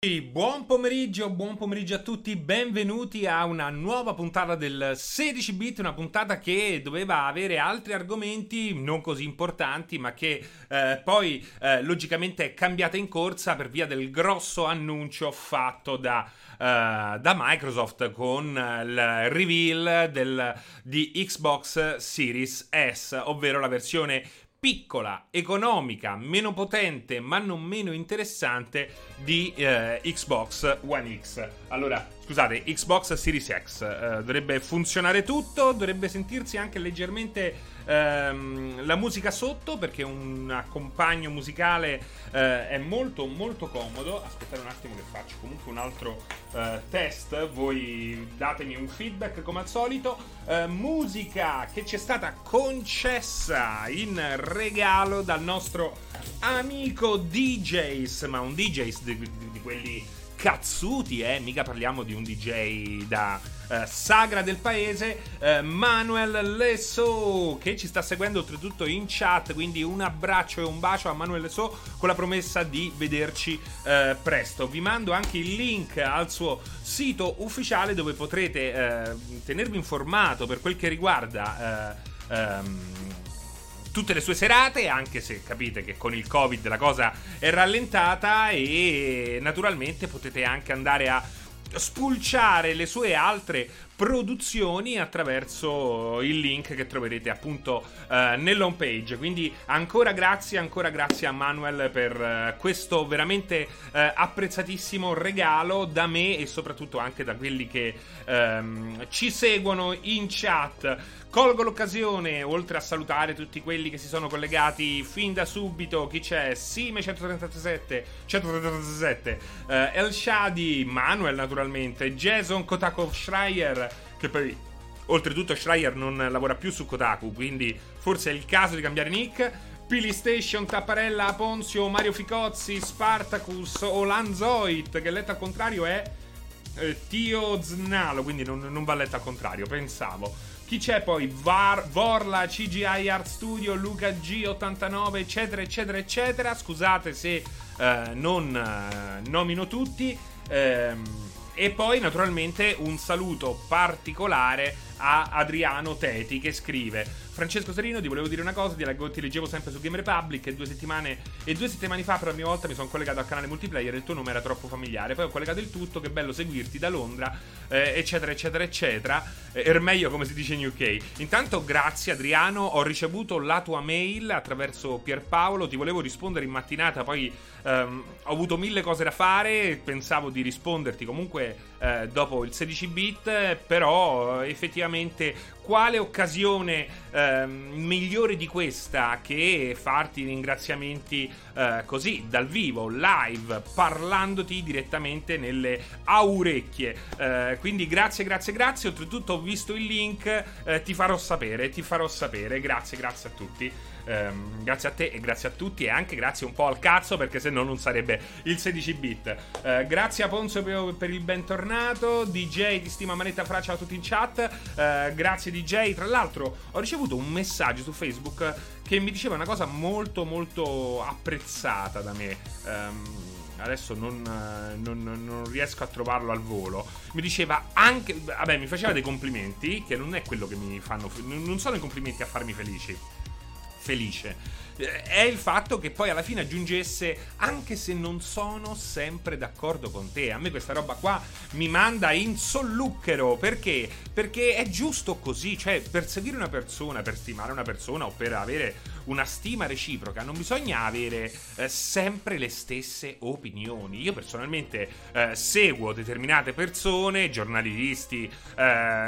Buon pomeriggio a tutti, benvenuti a una nuova puntata del 16-bit, una puntata che doveva avere altri argomenti non così importanti, ma che poi logicamente è cambiata in corsa per via del grosso annuncio fatto da Microsoft con il reveal di Xbox Series S, ovvero la versione piccola, economica, meno potente ma non meno interessante di Xbox One X. Allora, scusate, Xbox Series X dovrebbe funzionare tutto, dovrebbe sentirsi anche leggermente la musica sotto, perché un accompagno musicale è molto molto comodo. Aspettate un attimo che faccio comunque un altro test, voi datemi un feedback come al solito. Musica che ci è stata concessa in regalo dal nostro amico DJs, ma un DJs di quelli cazzuti, mica parliamo di un DJ da sagra del paese, Manuel Lesso, che ci sta seguendo oltretutto in chat, quindi un abbraccio e un bacio a Manuel Lesso con la promessa di vederci presto. Vi mando anche il link al suo sito ufficiale dove potrete tenervi informato per quel che riguarda tutte le sue serate, anche se capite che con il Covid la cosa è rallentata, e naturalmente potete anche andare a spulciare le sue altre produzioni attraverso il link che troverete appunto nell'home page. Quindi ancora grazie a Manuel per questo veramente apprezzatissimo regalo da me e soprattutto anche da quelli che ci seguono in chat. Colgo l'occasione, oltre a salutare tutti quelli che si sono collegati fin da subito, chi c'è? Sime 137, El Shadi, Manuel naturalmente, Jason Kotakov Schreier, che poi oltretutto Schreier non lavora più su Kotaku, quindi forse è il caso di cambiare nick. Pilistation, Tapparella, Ponzio, Mario Ficozzi, Spartacus, Olanzoit, che letto al contrario è Tio Znalo, quindi non va letto al contrario, pensavo. Chi c'è poi? Vorla, CGI Art Studio, Luca G89, eccetera. Scusate se non nomino tutti. E poi naturalmente un saluto particolare a Adriano Teti, che scrive: Francesco Serino, ti volevo dire una cosa, ti leggevo sempre su Game Republic e due settimane fa per la mia volta mi sono collegato al canale multiplayer e il tuo nome era troppo familiare, poi ho collegato il tutto, che bello seguirti da Londra, eccetera, meglio come si dice in UK. Intanto grazie Adriano, ho ricevuto la tua mail attraverso Pierpaolo, ti volevo rispondere in mattinata, poi ho avuto mille cose da fare, pensavo di risponderti comunque dopo il 16-bit, però effettivamente quale occasione migliore di questa che farti ringraziamenti così dal vivo, live, parlandoti direttamente nelle orecchie. Quindi grazie. Oltretutto ho visto il link, ti farò sapere. Grazie a tutti. Grazie a te e grazie a tutti, e anche grazie un po' al cazzo, perché se no non sarebbe il 16-bit. Grazie a Ponzio per il bentornato, DJ ti stima manetta fra, ciao a tutti in chat. Grazie DJ, tra l'altro ho ricevuto un messaggio su Facebook che mi diceva una cosa molto molto apprezzata da me. Adesso non riesco a trovarlo al volo. Mi diceva anche, vabbè, mi faceva dei complimenti, che non è quello che mi fanno, non sono i complimenti a farmi felice, è il fatto che poi alla fine aggiungesse: anche se non sono sempre d'accordo con te. A me questa roba qua mi manda in solluchero, perché è giusto così, cioè per seguire una persona, per stimare una persona o per avere una stima reciproca non bisogna avere sempre le stesse opinioni. Io personalmente seguo determinate persone, giornalisti,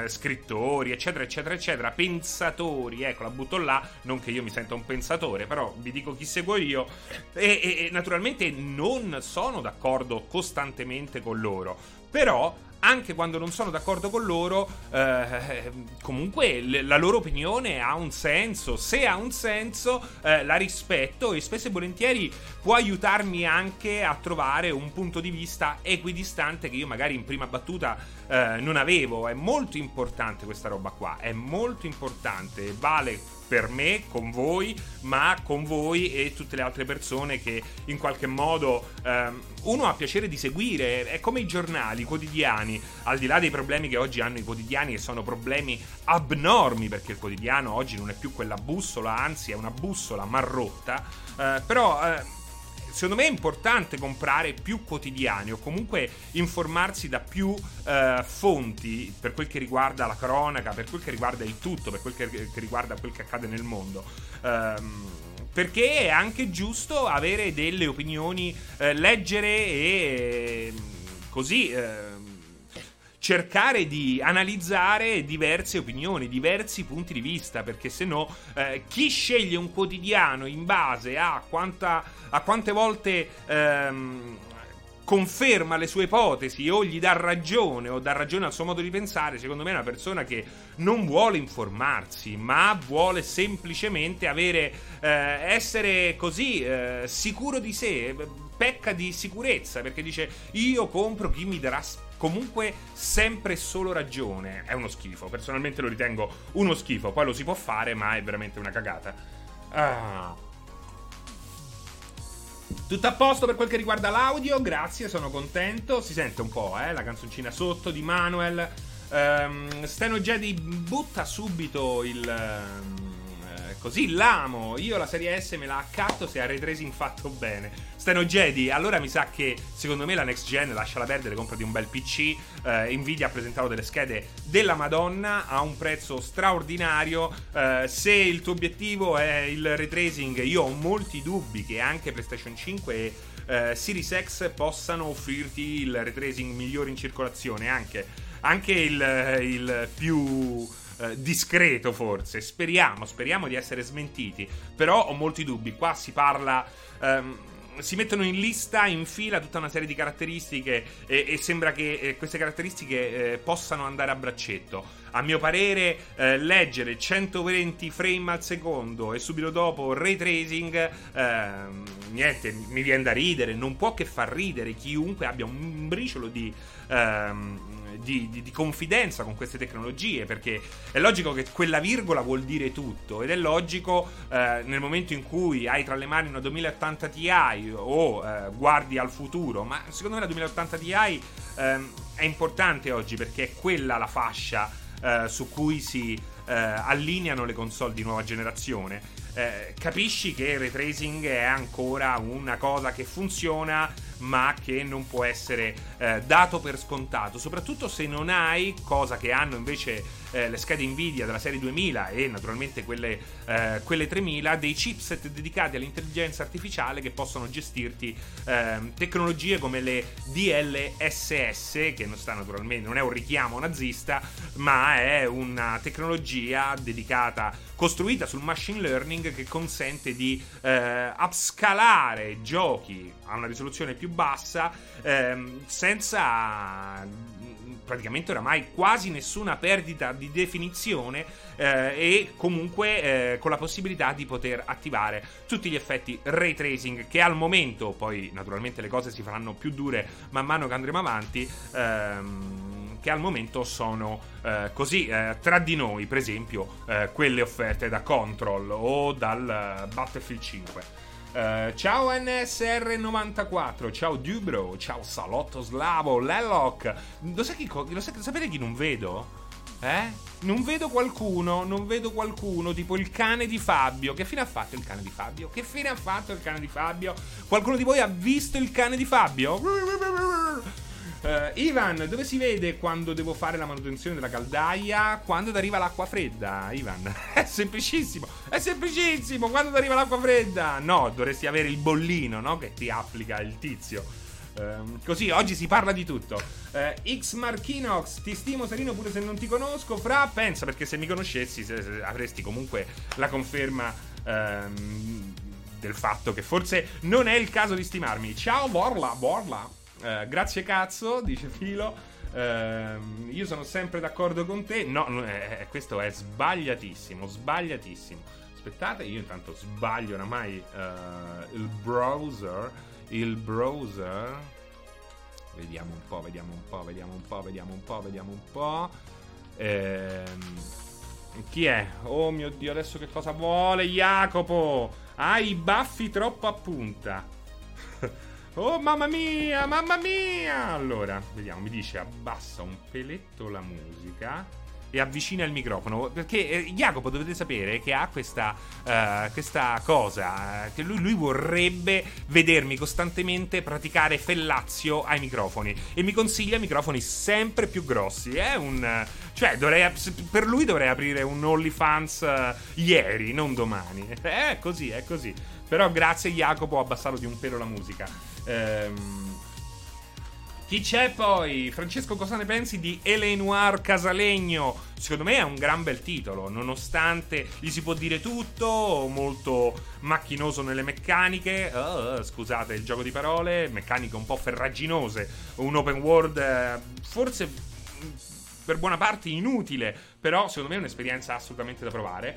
scrittori, eccetera, pensatori, ecco, la butto là, non che io mi senta un pensatore, però vi dico chi seguo io, e naturalmente non sono d'accordo costantemente con loro, però anche quando non sono d'accordo con loro comunque la loro opinione ha un senso, se ha un senso la rispetto, e spesso e volentieri può aiutarmi anche a trovare un punto di vista equidistante che io magari in prima battuta non avevo. È molto importante questa roba qua, è molto importante, vale per me, con voi, ma con voi e tutte le altre persone che in qualche modo uno ha piacere di seguire, è come i giornali quotidiani, al di là dei problemi che oggi hanno i quotidiani, che sono problemi abnormi, perché il quotidiano oggi non è più quella bussola, anzi è una bussola marrotta, però secondo me è importante comprare più quotidiani o comunque informarsi da più fonti per quel che riguarda la cronaca, per quel che riguarda il tutto, per quel che riguarda quel che accade nel mondo, perché è anche giusto avere delle opinioni, leggere e così cercare di analizzare diverse opinioni, diversi punti di vista, perché se no chi sceglie un quotidiano in base a quante volte conferma le sue ipotesi o gli dà ragione o dà ragione al suo modo di pensare, secondo me è una persona che non vuole informarsi, ma vuole semplicemente avere essere così sicuro di sé, pecca di sicurezza, perché dice io compro chi mi darà comunque sempre solo ragione. È uno schifo, personalmente lo ritengo uno schifo, poi lo si può fare, ma è veramente una cagata. Tutto a posto per quel che riguarda l'audio, grazie, sono contento. Si sente un po' la canzoncina sotto di Manuel. Steno Jedi butta subito il... così l'amo, io la serie S me la accatto se ha retracing fatto bene. Steno Jedi, allora mi sa che secondo me la next gen lasciala perdere, comprati un bel PC. Nvidia ha presentato delle schede della Madonna a un prezzo straordinario. Se il tuo obiettivo è il retracing, io ho molti dubbi che anche PlayStation 5 e Series X possano offrirti il retracing migliore in circolazione, anche il più... discreto forse, speriamo di essere smentiti, però ho molti dubbi. Qua si parla, si mettono in lista, in fila tutta una serie di caratteristiche e sembra che queste caratteristiche possano andare a braccetto. A mio parere leggere 120 frame al secondo e subito dopo ray tracing, niente, mi viene da ridere, non può che far ridere chiunque abbia un briciolo di confidenza con queste tecnologie, perché è logico che quella virgola vuol dire tutto, ed è logico nel momento in cui hai tra le mani una 2080 Ti o guardi al futuro. Ma secondo me la 2080 Ti è importante oggi, perché è quella la fascia su cui si allineano le console di nuova generazione. Capisci che il retracing è ancora una cosa che funziona, ma che non può essere dato per scontato, soprattutto se non hai, cosa che hanno invece le schede Nvidia della serie 2000 e naturalmente quelle 3000, dei chipset dedicati all'intelligenza artificiale che possono gestirti tecnologie come le DLSS, che non sta naturalmente, non è un richiamo nazista, ma è una tecnologia dedicata, costruita sul machine learning, che consente di upscalare giochi a una risoluzione più bassa senza praticamente oramai quasi nessuna perdita di definizione e comunque con la possibilità di poter attivare tutti gli effetti ray tracing, che al momento, poi naturalmente le cose si faranno più dure man mano che andremo avanti, che al momento sono così tra di noi, per esempio quelle offerte da Control o dal Battlefield 5. Ciao NSR94, ciao Dubro, ciao Salotto Slavo, Leloc. Sapete chi non vedo? Non vedo qualcuno, tipo il cane di Fabio. Che fine ha fatto il cane di Fabio? Qualcuno di voi ha visto il cane di Fabio? Ivan, dove si vede quando devo fare la manutenzione della caldaia? Quando ti arriva l'acqua fredda, Ivan. È semplicissimo. Quando ti arriva l'acqua fredda? No, dovresti avere il bollino, no? Che ti applica il tizio. Così oggi si parla di tutto. X Marchinox, ti stimo Serino pure se non ti conosco. Fra, pensa, perché se mi conoscessi avresti comunque la conferma del fatto che forse non è il caso di stimarmi. Ciao Borla. Grazie cazzo, dice Filo. Io sono sempre d'accordo con te. No, questo è sbagliatissimo. Aspettate, io intanto sbaglio oramai il browser. Vediamo un po'. Chi è? Oh mio Dio, adesso che cosa vuole Jacopo? Hai i baffi troppo a punta. Oh mamma mia, mamma mia. Allora, vediamo, mi dice abbassa un peletto la musica e avvicina il microfono, perché Jacopo dovete sapere che ha questa cosa che lui vorrebbe vedermi costantemente praticare fellazio ai microfoni e mi consiglia microfoni sempre più grossi. È un cioè per lui dovrei aprire un OnlyFans ieri, non domani. È così. Però grazie Jacopo, ho abbassato di un pelo la musica. Chi c'è poi? Francesco, cosa ne pensi di Elenoir Casalegno? Secondo me è un gran bel titolo, nonostante gli si può dire tutto, molto macchinoso nelle meccaniche, scusate il gioco di parole, meccaniche un po' ferraginose, un open world forse per buona parte inutile, però secondo me è un'esperienza assolutamente da provare.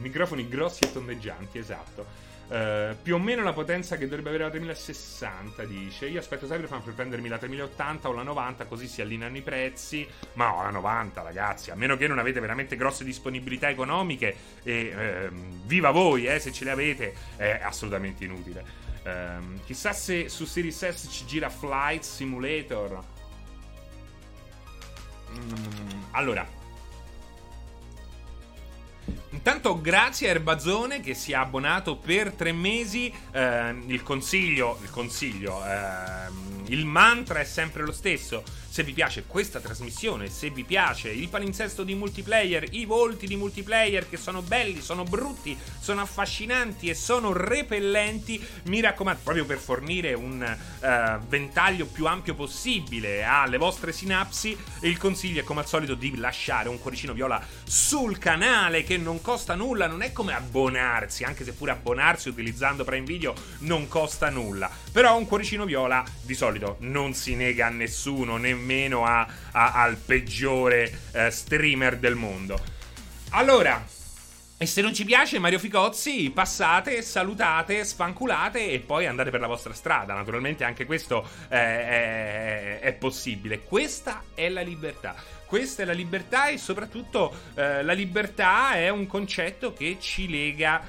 Microfoni grossi e tondeggianti, esatto. Più o meno la potenza che dovrebbe avere la 3060, dice. Io aspetto Cyberpunk per prendermi la 3080 o la 90, così si allineano i prezzi. Ma ho la 90, ragazzi, a meno che non avete veramente grosse disponibilità economiche. E viva voi, se ce le avete. È assolutamente inutile. Chissà se su Series S ci gira Flight Simulator. Allora, intanto grazie a Erbazzone che si è abbonato per 3 mesi. Il mantra è sempre lo stesso: se vi piace questa trasmissione, se vi piace il palinsesto di multiplayer, i volti di multiplayer che sono belli, sono brutti, sono affascinanti e sono repellenti, mi raccomando, proprio per fornire un ventaglio più ampio possibile alle vostre sinapsi, il consiglio è come al solito di lasciare un cuoricino viola sul canale, che non costa nulla, non è come abbonarsi, anche se pure abbonarsi utilizzando Prime Video non costa nulla, però un cuoricino viola di solito non si nega a nessuno, nemmeno al peggiore streamer del mondo. Allora, e se non ci piace Mario Ficozzi, passate, salutate, spanculate e poi andate per la vostra strada. Naturalmente anche questo è possibile. Questa è la libertà. Questa è la libertà e soprattutto la libertà è un concetto che ci lega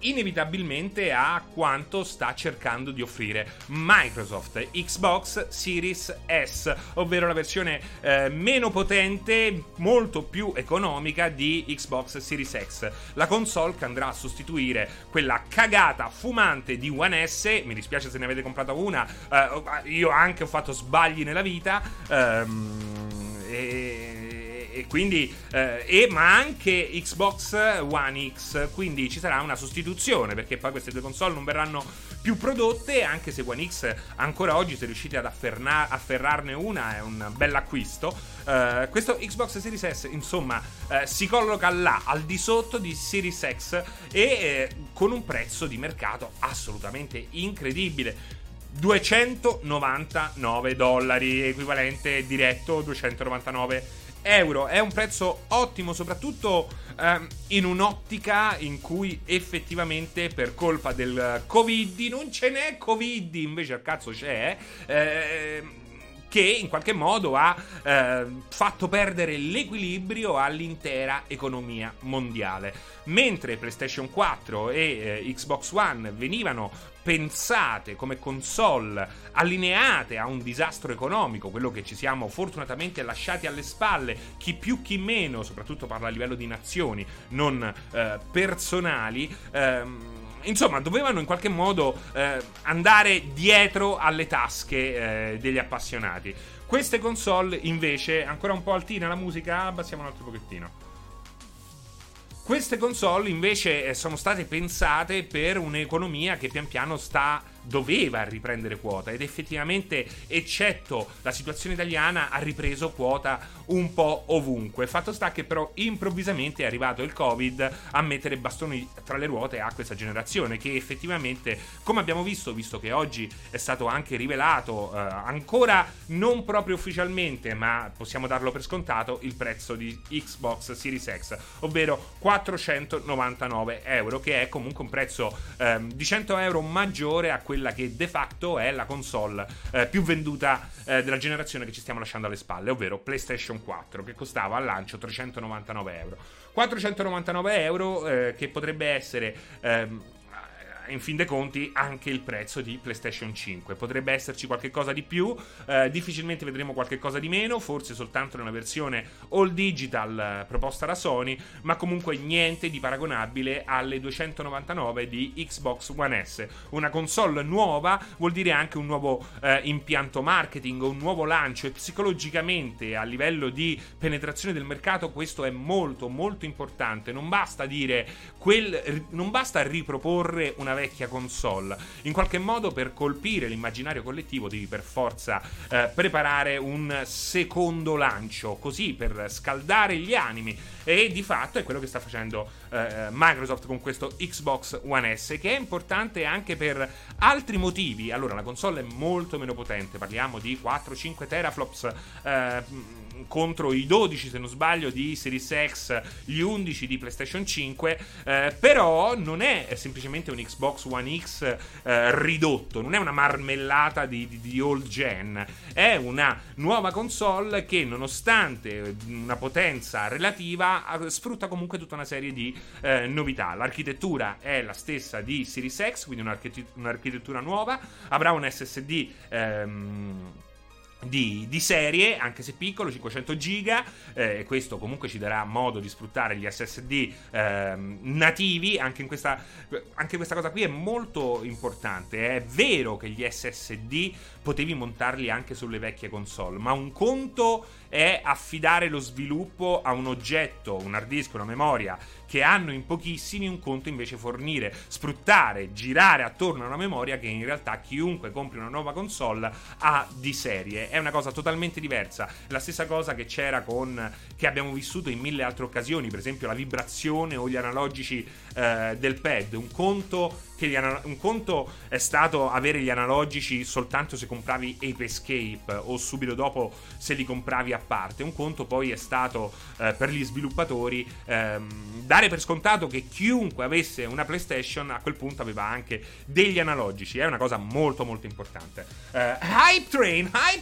inevitabilmente a quanto sta cercando di offrire Microsoft. Xbox Series S, ovvero la versione meno potente, molto più economica di Xbox Series X. La console che andrà a sostituire quella cagata fumante di One S, mi dispiace se ne avete comprata una, io anche ho fatto sbagli nella vita, e quindi ma anche Xbox One X, quindi ci sarà una sostituzione, perché poi queste due console non verranno più prodotte, anche se One X ancora oggi, se riuscite ad afferrarne una, è un bell'acquisto. Questo Xbox Series S insomma si colloca là, al di sotto di Series X e con un prezzo di mercato assolutamente incredibile, $299, equivalente diretto €299. È un prezzo ottimo, soprattutto in un'ottica in cui effettivamente per colpa del Covid non ce n'è Covid, invece al cazzo c'è, che in qualche modo ha fatto perdere l'equilibrio all'intera economia mondiale. Mentre PlayStation 4 e Xbox One venivano pensate come console allineate a un disastro economico, quello che ci siamo fortunatamente lasciati alle spalle, chi più chi meno, soprattutto parlo a livello di nazioni, non personali, insomma dovevano in qualche modo andare dietro alle tasche degli appassionati. Queste console invece, ancora un po' altina la musica, abbassiamo un altro pochettino. Queste console invece sono state pensate per un'economia che pian piano doveva riprendere quota, ed effettivamente, eccetto la situazione italiana, ha ripreso quota un po' ovunque. Fatto sta che però improvvisamente è arrivato il Covid a mettere bastoni tra le ruote a questa generazione, che effettivamente, come abbiamo visto che oggi è stato anche rivelato, ancora non proprio ufficialmente, ma possiamo darlo per scontato, il prezzo di Xbox Series X, ovvero €499, che è comunque un prezzo di €100 maggiore a quella che de facto è la console più venduta della generazione che ci stiamo lasciando alle spalle, ovvero PlayStation 4, che costava al lancio €399. €499 che potrebbe essere in fin dei conti anche il prezzo di PlayStation 5. Potrebbe esserci qualche cosa di più, difficilmente vedremo qualche cosa di meno, forse soltanto nella versione all digital proposta da Sony, ma comunque niente di paragonabile alle 299 di Xbox One S. Una console nuova vuol dire anche un nuovo impianto marketing, un nuovo lancio, e psicologicamente a livello di penetrazione del mercato questo è molto molto importante. Non basta dire non basta riproporre una vecchia console. In qualche modo, per colpire l'immaginario collettivo devi per forza preparare un secondo lancio, così per scaldare gli animi, e di fatto è quello che sta facendo Microsoft con questo Xbox One S, che è importante anche per altri motivi. Allora, la console è molto meno potente, parliamo di 4-5 teraflops contro i 12, se non sbaglio, di Series X, gli 11 di PlayStation 5, però non è semplicemente un Xbox One X ridotto, non è una marmellata di old gen, è una nuova console che, nonostante una potenza relativa, sfrutta comunque tutta una serie di novità. L'architettura è la stessa di Series X, quindi un'architettura nuova, avrà un SSD di serie, anche se piccolo, 500 giga, questo comunque ci darà modo di sfruttare gli SSD nativi. Anche questa cosa qui è molto importante. È vero che gli SSD potevi montarli anche sulle vecchie console, ma un conto è affidare lo sviluppo a un oggetto, un hard disk, una memoria che hanno in pochissimi, un conto invece fornire, sfruttare, girare attorno a una memoria che in realtà chiunque compri una nuova console ha di serie. È una cosa totalmente diversa. La stessa cosa che c'era che abbiamo vissuto in mille altre occasioni, per esempio la vibrazione o gli analogici del pad. Un conto è stato avere gli analogici soltanto se compravi Ape Escape o subito dopo se li compravi a parte. Un conto poi è stato per gli sviluppatori dare per scontato che chiunque avesse una PlayStation a quel punto aveva anche degli analogici. È una cosa molto molto importante. Hype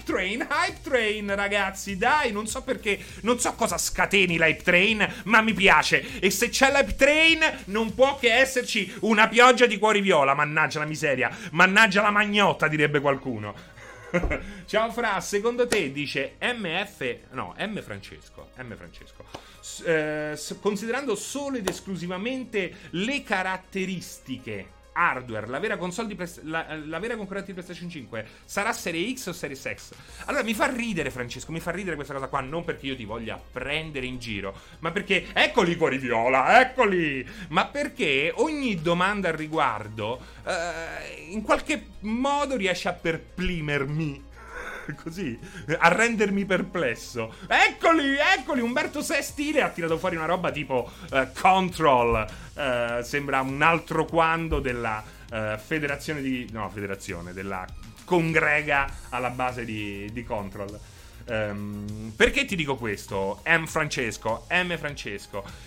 Train, ragazzi, dai, non so perché, non so cosa scateni l'Hype Train, ma mi piace, e se c'è l'Hype Train non può che esserci una pioggia di cuori viola, mannaggia la miseria, mannaggia la magnotta, direbbe qualcuno. Ciao Fra, secondo te, dice M Francesco, considerando solo ed esclusivamente le caratteristiche hardware, la vera concorrente di PlayStation 5 sarà Serie X o Series X? Allora, mi fa ridere, Francesco, mi fa ridere questa cosa qua, non perché io ti voglia prendere in giro, ma perché, eccoli cuori viola, eccoli, ma perché ogni domanda al riguardo in qualche modo riesce a perplimermi, così, a rendermi perplesso. Eccoli, Umberto Sestile ha tirato fuori una roba tipo Control, sembra un altro quando della federazione della congrega alla base di Control. Perché ti dico questo, M Francesco?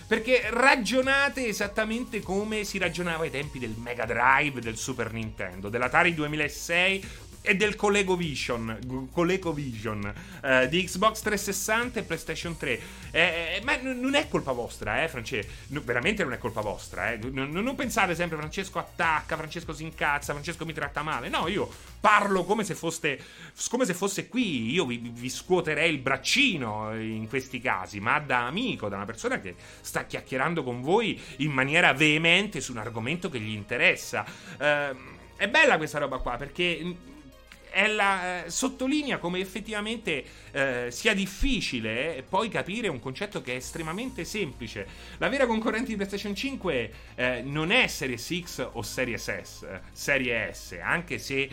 Perché ragionate esattamente come si ragionava ai tempi del Mega Drive, del Super Nintendo, dell'Atari 2006 e del ColecoVision di Xbox 360 e PlayStation 3. Ma non è colpa vostra, Francesco. No, veramente non è colpa vostra, eh. Non pensate sempre Francesco attacca, Francesco si incazza, Francesco mi tratta male. No, io parlo come se fosse qui. Io vi scuoterei il braccino in questi casi, ma da amico, da una persona che sta chiacchierando con voi in maniera veemente su un argomento che gli interessa. È bella questa roba qua, perché sottolinea come effettivamente sia difficile poi capire un concetto che è estremamente semplice. La vera concorrente di PlayStation 5 non è Series X o Series S, anche se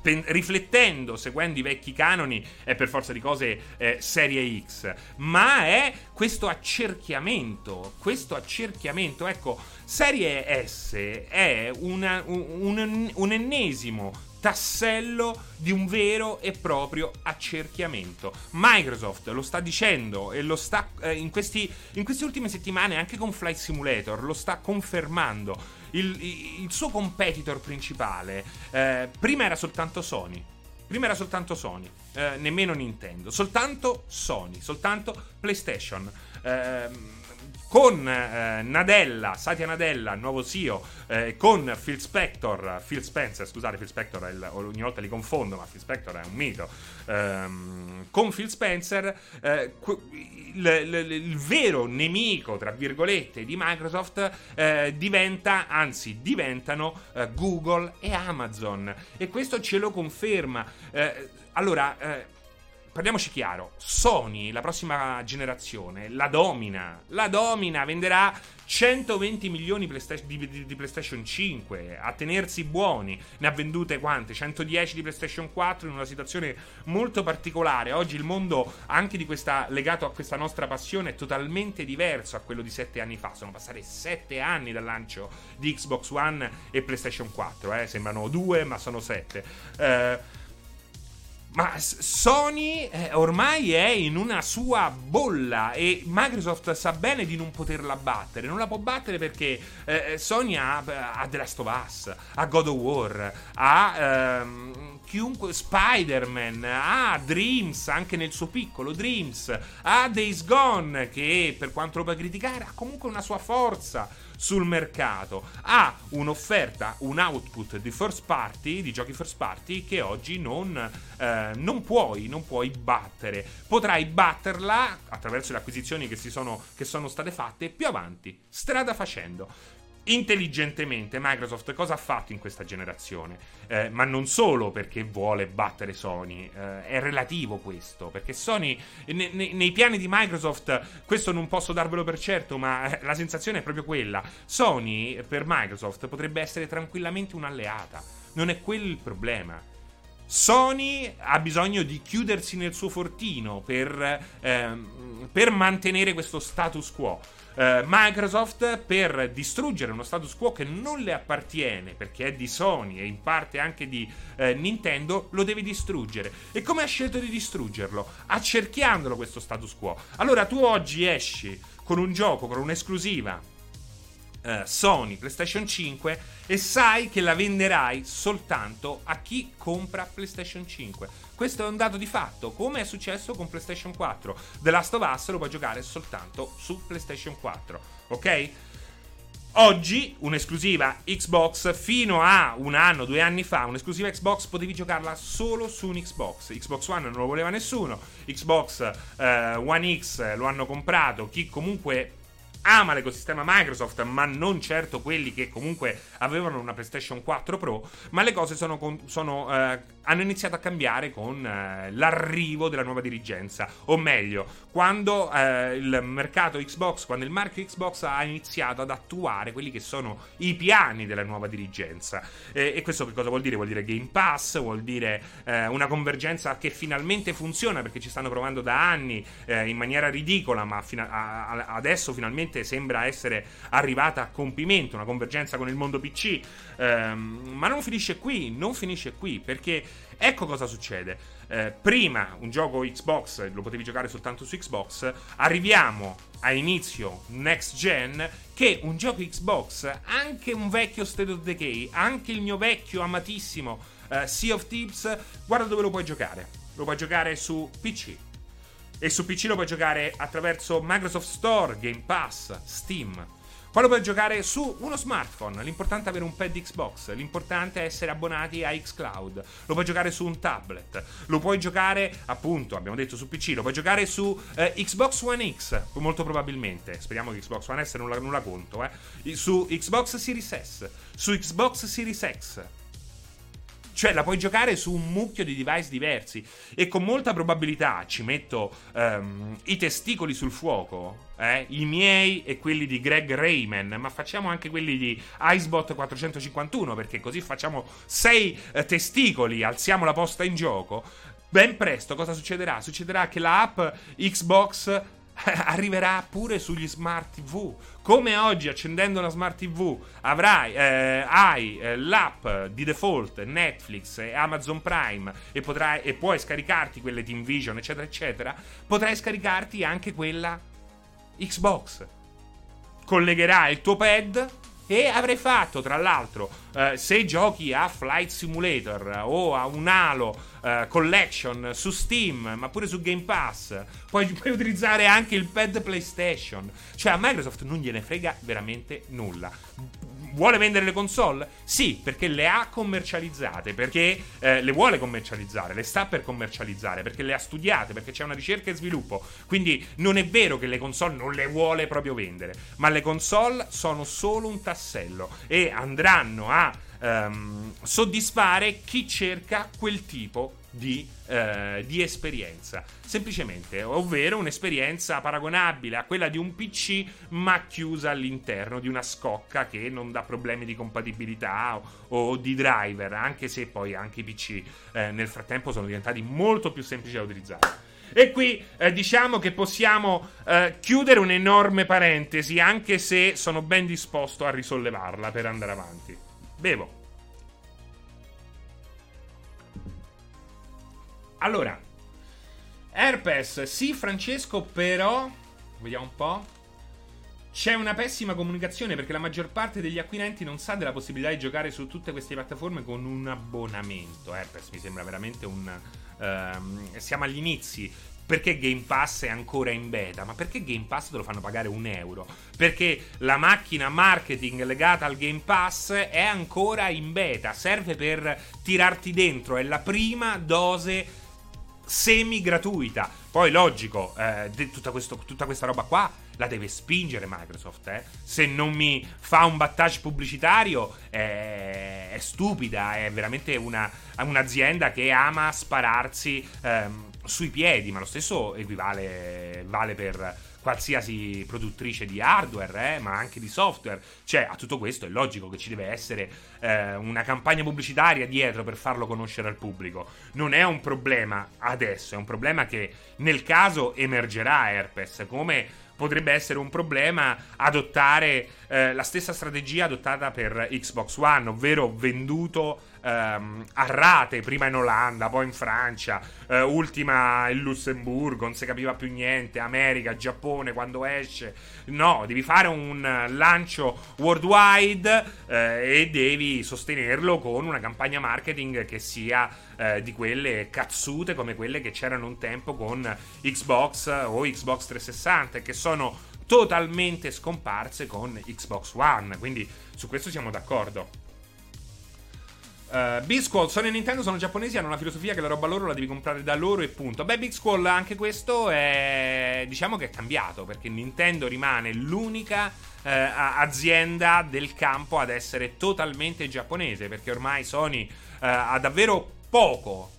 riflettendo, seguendo i vecchi canoni, è per forza di cose Serie X, ma è questo accerchiamento. Ecco, Serie S è un ennesimo tassello di un vero e proprio accerchiamento. Microsoft lo sta dicendo e lo sta in queste ultime settimane anche con Flight Simulator lo sta confermando. Il suo competitor principale prima era soltanto Sony, nemmeno Nintendo, soltanto PlayStation. con Nadella, Satya Nadella, nuovo CEO, con Phil Spencer, è ogni volta li confondo, ma Phil Spencer è un mito, con Phil Spencer, il vero nemico, tra virgolette, di Microsoft diventano Google e Amazon, e questo ce lo conferma. Allora, parliamoci chiaro, Sony, la prossima generazione, la domina, venderà 120 milioni di PlayStation 5, a tenersi buoni, ne ha vendute quante? 110 di PlayStation 4, in una situazione molto particolare. Oggi il mondo, anche di questa, legato a questa nostra passione, è totalmente diverso a quello di 7 anni fa, sono passati 7 anni dal lancio di Xbox One e PlayStation 4, sembrano 2 ma sono 7, ma Sony ormai è in una sua bolla e Microsoft sa bene di non poterla battere. Non la può battere perché Sony ha The Last of Us, ha God of War, ha chiunque, Spider-Man, ha Dreams, anche nel suo piccolo Dreams, ha Days Gone, che per quanto lo puoi criticare ha comunque una sua forza sul mercato, ha un'offerta, un output di first party, di giochi first party, che oggi non puoi battere. Potrai batterla attraverso le acquisizioni che sono state fatte più avanti, strada facendo. Intelligentemente Microsoft cosa ha fatto in questa generazione? Ma non solo perché vuole battere Sony, è relativo questo, perché Sony nei piani di Microsoft, questo non posso darvelo per certo, ma la sensazione è proprio quella. Sony per Microsoft potrebbe essere tranquillamente un'alleata, non è quello il problema. Sony ha bisogno di chiudersi nel suo fortino per mantenere questo status quo. Microsoft, per distruggere uno status quo che non le appartiene, perché è di Sony e in parte anche di Nintendo, lo deve distruggere. E come ha scelto di distruggerlo? Accerchiandolo, questo status quo. Allora tu oggi esci con un gioco, con un'esclusiva Sony PlayStation 5, e sai che la venderai soltanto a chi compra PlayStation 5. Questo è un dato di fatto, come è successo con PlayStation 4. The Last of Us lo puoi giocare soltanto su PlayStation 4, ok? Oggi un'esclusiva Xbox, fino a 1 anno, 2 anni fa, un'esclusiva Xbox potevi giocarla solo su un Xbox. Xbox One non lo voleva nessuno, Xbox One X lo hanno comprato chi comunque ama l'ecosistema Microsoft, ma non certo quelli che comunque avevano una PlayStation 4 Pro. Ma le cose hanno iniziato a cambiare con l'arrivo della nuova dirigenza, o meglio, quando il mercato Xbox, quando il marchio Xbox ha iniziato ad attuare quelli che sono i piani della nuova dirigenza. E questo che cosa vuol dire? Vuol dire Game Pass, vuol dire una convergenza che finalmente funziona, perché ci stanno provando da anni in maniera ridicola, ma adesso finalmente sembra essere arrivata a compimento, una convergenza con il mondo PC. Ma non finisce qui, perché ecco cosa succede. Prima un gioco Xbox lo potevi giocare soltanto su Xbox, arriviamo a inizio next gen che un gioco Xbox, anche un vecchio State of Decay, anche il mio vecchio amatissimo Sea of Thieves, guarda dove lo puoi giocare. Lo puoi giocare su PC, e su PC lo puoi giocare attraverso Microsoft Store, Game Pass, Steam. Poi lo puoi giocare su uno smartphone, l'importante è avere un pad Xbox, l'importante è essere abbonati a xCloud. Lo puoi giocare su un tablet, lo puoi giocare, appunto, abbiamo detto, su PC, lo puoi giocare su Xbox One X, molto probabilmente, speriamo che Xbox One S non la conto, su Xbox Series S, su Xbox Series X. Cioè la puoi giocare su un mucchio di device diversi, e con molta probabilità, ci metto i testicoli sul fuoco, i miei e quelli di Greg Rayman, ma facciamo anche quelli di Icebot 451, perché così facciamo 6 testicoli, alziamo la posta in gioco. Ben presto cosa succederà? Succederà che la app Xbox arriverà pure sugli smart TV. Come oggi, accendendo una smart TV, avrai l'app di default Netflix e Amazon Prime, e puoi scaricarti quelle Team Vision, eccetera eccetera. Potrai scaricarti anche quella Xbox, collegherai il tuo pad e avrei fatto tra l'altro, se giochi a Flight Simulator o a un Halo Collection su Steam, ma pure su Game Pass, puoi utilizzare anche il pad PlayStation. Cioè a Microsoft non gliene frega veramente nulla. Vuole vendere le console? Sì, perché le ha commercializzate, perché le vuole commercializzare, le sta per commercializzare, perché le ha studiate, perché c'è una ricerca e sviluppo. Quindi non è vero che le console non le vuole proprio vendere, ma le console sono solo un tassello e andranno a soddisfare chi cerca quel tipo di esperienza, semplicemente, ovvero un'esperienza paragonabile a quella di un PC ma chiusa all'interno di una scocca che non dà problemi di compatibilità o di driver, anche se poi anche i PC nel frattempo sono diventati molto più semplici da utilizzare. E qui diciamo che possiamo chiudere un'enorme parentesi, anche se sono ben disposto a risollevarla per andare avanti. Bevo. Allora, Herpes, sì Francesco, però vediamo un po'. C'è una pessima comunicazione perché la maggior parte degli acquirenti non sa della possibilità di giocare su tutte queste piattaforme con un abbonamento. Herpes mi sembra veramente un siamo agli inizi. Perché Game Pass è ancora in beta? Ma perché Game Pass te lo fanno pagare €1? Perché la macchina marketing legata al Game Pass è ancora in beta, serve per tirarti dentro, è la prima dose semi gratuita. Poi logico, tutta questa roba qua la deve spingere Microsoft, se non mi fa un battage pubblicitario è stupida, è veramente un'azienda che ama spararsi sui piedi, ma lo stesso vale per qualsiasi produttrice di hardware, ma anche di software. Cioè, a tutto questo è logico che ci deve essere una campagna pubblicitaria dietro per farlo conoscere al pubblico. Non è un problema adesso, è un problema che nel caso emergerà, Herpes, come potrebbe essere un problema adottare la stessa strategia adottata per Xbox One, ovvero venduto a rate, prima in Olanda, poi in Francia, ultima in Lussemburgo, non si capiva più niente, America, Giappone, quando esce. No, devi fare un lancio worldwide e devi sostenerlo con una campagna marketing che sia di quelle cazzute come quelle che c'erano un tempo con Xbox o Xbox 360, che sono totalmente scomparse con Xbox One. Quindi su questo siamo d'accordo. Discworld, Sony e Nintendo sono giapponesi, hanno una filosofia che la roba loro la devi comprare da loro e punto. Beh, Discworld, anche questo è, diciamo che è cambiato, perché Nintendo rimane l'unica azienda del campo ad essere totalmente giapponese, perché ormai Sony ha davvero poco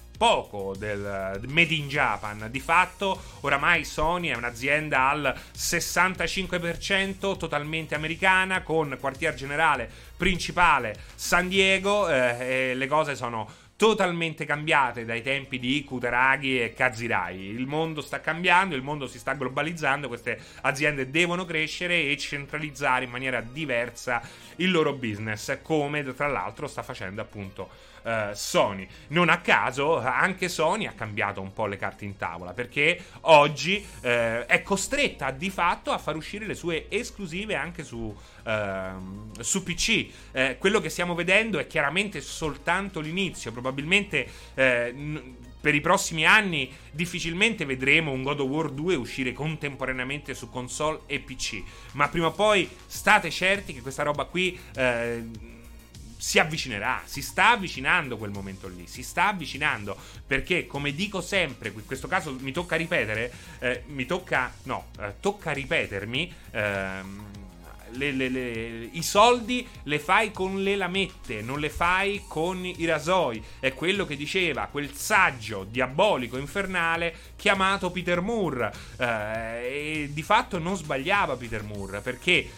del Made in Japan. Di fatto oramai Sony è un'azienda al 65% totalmente americana, con quartier generale principale San Diego, e le cose sono totalmente cambiate dai tempi di Kutaragi e Kazirai. Il mondo sta cambiando, il mondo si sta globalizzando, queste aziende devono crescere e centralizzare in maniera diversa il loro business, come tra l'altro sta facendo appunto Sony. Non a caso anche Sony ha cambiato un po' le carte in tavola, perché oggi è costretta di fatto a far uscire le sue esclusive anche su PC. Quello che stiamo vedendo è chiaramente soltanto l'inizio. Probabilmente per i prossimi anni difficilmente vedremo un God of War 2 uscire contemporaneamente su console e PC, ma prima o poi state certi che questa roba qui si avvicinerà, si sta avvicinando quel momento lì, si sta avvicinando, perché come dico sempre, in questo caso tocca ripetermi, i soldi le fai con le lamette, non le fai con i rasoi. È quello che diceva quel saggio diabolico infernale chiamato Peter Moore, e di fatto non sbagliava Peter Moore, perché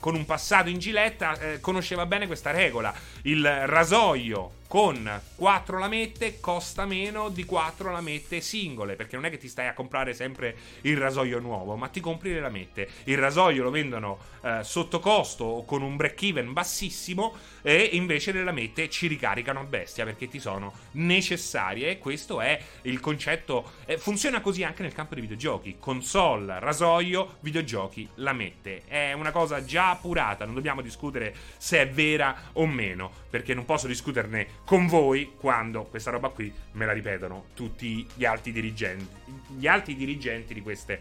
con un passato in Gillette conosceva bene questa regola. Il rasoio con 4 lamette costa meno di 4 lamette singole, perché non è che ti stai a comprare sempre il rasoio nuovo, ma ti compri le lamette. Il rasoio lo vendono sotto costo o con un break even bassissimo, e invece le lamette ci ricaricano a bestia perché ti sono necessarie. E questo è il concetto, funziona così anche nel campo dei videogiochi: console, rasoio, videogiochi, lamette. È una cosa già appurata, non dobbiamo discutere se è vera o meno, perché non posso discuterne con voi quando questa roba qui me la ripetono tutti gli alti dirigenti di queste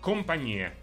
compagnie.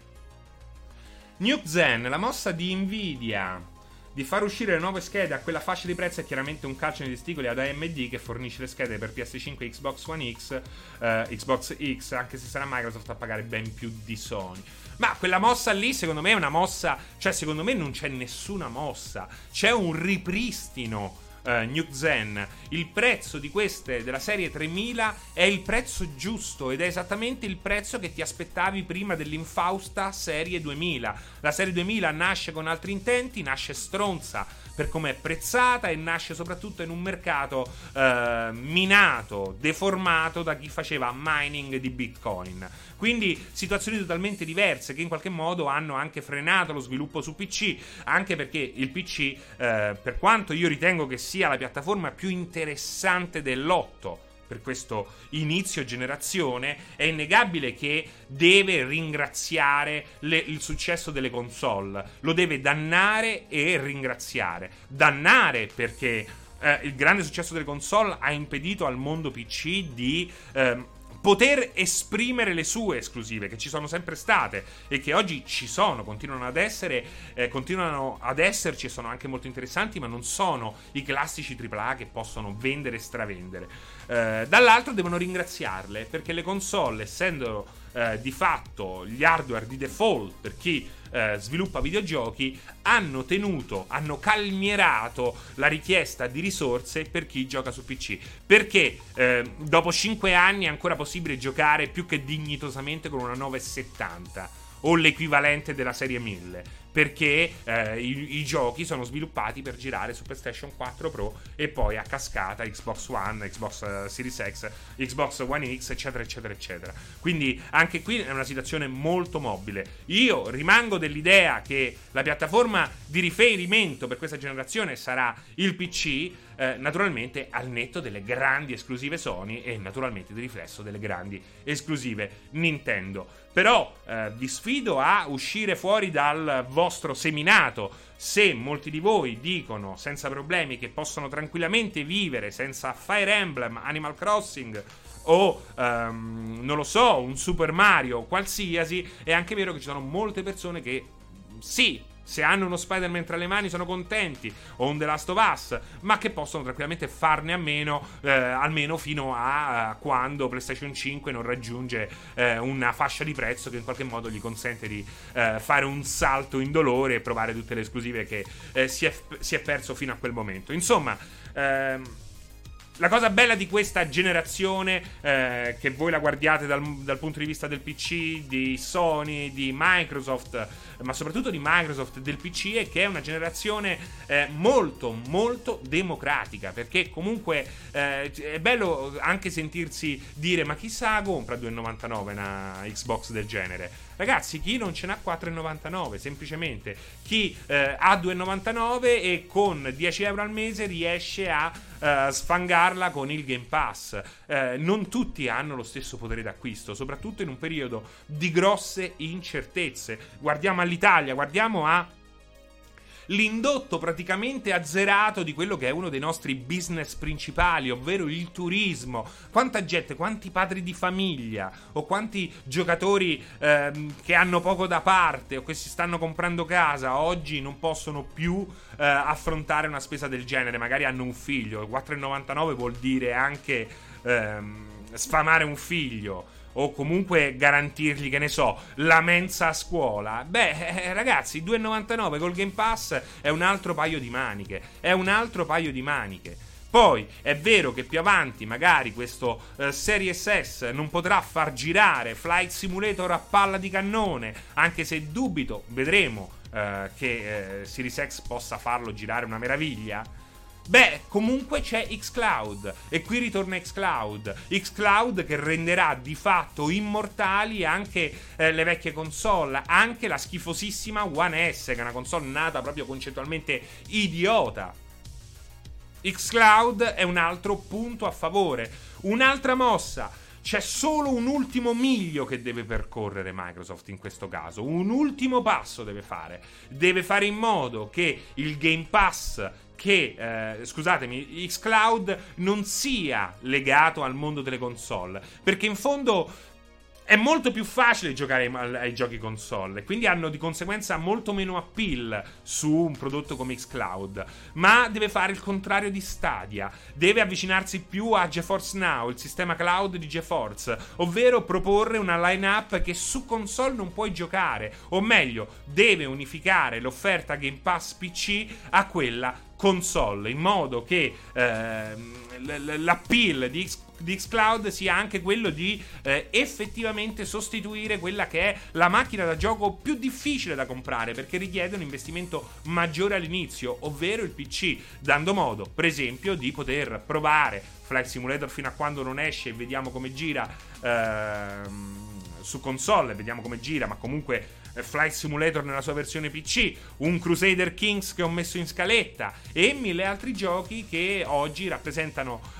New Zen: la mossa di Nvidia di far uscire le nuove schede a quella fascia di prezzo è chiaramente un calcio nei testicoli ad AMD, che fornisce le schede per PS5 e Xbox One X, Xbox X, anche se sarà Microsoft a pagare ben più di Sony. Ma quella mossa lì secondo me è una mossa, cioè secondo me non c'è nessuna mossa, c'è un ripristino. New Zen: il prezzo di queste della serie 3000 è il prezzo giusto ed è esattamente il prezzo che ti aspettavi prima dell'infausta serie 2000. La serie 2000 nasce con altri intenti, nasce stronza per come è prezzata e nasce soprattutto in un mercato minato, deformato da chi faceva mining di Bitcoin. Quindi situazioni totalmente diverse che in qualche modo hanno anche frenato lo sviluppo su PC, anche perché il PC, per quanto io ritengo che sia la piattaforma più interessante dell'otto per questo inizio generazione, è innegabile che deve ringraziare il successo delle console, lo deve dannare e ringraziare. Dannare perché il grande successo delle console ha impedito al mondo PC di poter esprimere le sue esclusive, che ci sono sempre state e che oggi ci sono, continuano ad essere, continuano ad esserci, e sono anche molto interessanti, ma non sono i classici AAA che possono vendere e stravendere. Dall'altro devono ringraziarle, perché le console, essendo di fatto gli hardware di default per chi sviluppa videogiochi, hanno calmierato la richiesta di risorse per chi gioca su PC, perché dopo 5 anni è ancora possibile giocare più che dignitosamente con una 970 o l'equivalente della serie 1000, perché i giochi sono sviluppati per girare su PlayStation 4 Pro e poi a cascata Xbox One, Xbox Series X, Xbox One X, eccetera eccetera eccetera. Quindi anche qui è una situazione molto mobile. Io rimango dell'idea che la piattaforma di riferimento per questa generazione sarà il PC, naturalmente al netto delle grandi esclusive Sony e naturalmente di riflesso delle grandi esclusive Nintendo. Però vi sfido a uscire fuori dal vostro seminato. Se molti di voi dicono senza problemi che possono tranquillamente vivere senza Fire Emblem, Animal Crossing o non lo so, un Super Mario qualsiasi, è anche vero che ci sono molte persone che sì, se hanno uno Spider-Man tra le mani sono contenti, o un The Last of Us, ma che possono tranquillamente farne a meno, almeno fino a quando PlayStation 5 non raggiunge una fascia di prezzo che in qualche modo gli consente di fare un salto indolore e provare tutte le esclusive che si è perso fino a quel momento. Insomma, la cosa bella di questa generazione, che voi la guardiate dal punto di vista del PC, di Sony, di Microsoft, ma soprattutto di Microsoft e del PC, è che è una generazione molto molto democratica, perché comunque è bello anche sentirsi dire ma chissà compra 2,99 una Xbox del genere. Ragazzi, chi non ce n'ha 4,99, semplicemente chi ha 2,99 e con 10 euro al mese riesce a sfangarla con il Game Pass. Non tutti hanno lo stesso potere d'acquisto, soprattutto in un periodo di grosse incertezze. Guardiamo all'Italia, guardiamo a l'indotto praticamente azzerato di quello che è uno dei nostri business principali, ovvero il turismo. Quanta gente, quanti padri di famiglia o quanti giocatori che hanno poco da parte o che si stanno comprando casa oggi non possono più affrontare una spesa del genere. Magari hanno un figlio, 4,99 vuol dire anche sfamare un figlio o comunque garantirgli, che ne so, la mensa a scuola. Beh, ragazzi, 2,99 col Game Pass è un altro paio di maniche, è un altro paio di maniche. Poi è vero che più avanti magari questo Series S non potrà far girare Flight Simulator a palla di cannone, anche se dubito, vedremo che Series X possa farlo girare una meraviglia. Beh, comunque c'è xCloud, e qui ritorna xCloud. xCloud che renderà di fatto immortali anche le vecchie console, anche la schifosissima One S, che è una console nata proprio concettualmente idiota. xCloud è un altro punto a favore, un'altra mossa. C'è solo un ultimo miglio che deve percorrere Microsoft in questo caso, un ultimo passo deve fare. Deve fare in modo che il Game Pass, che scusatemi, xCloud non sia legato al mondo delle console, perché in fondo è molto più facile giocare ai giochi console, quindi hanno di conseguenza molto meno appeal su un prodotto come xCloud. Ma deve fare il contrario di Stadia, deve avvicinarsi più a GeForce Now, il sistema cloud di GeForce, ovvero proporre una line-up che su console non puoi giocare, o meglio, deve unificare l'offerta Game Pass PC a quella console, in modo che l'appeal di xCloud sia anche quello di effettivamente sostituire quella che è la macchina da gioco più difficile da comprare, perché richiede un investimento maggiore all'inizio, ovvero il PC, dando modo, per esempio, di poter provare Flight Simulator fino a quando non esce e vediamo come gira su console, vediamo come gira, ma comunque Flight Simulator nella sua versione PC, un Crusader Kings che ho messo in scaletta e mille altri giochi che oggi rappresentano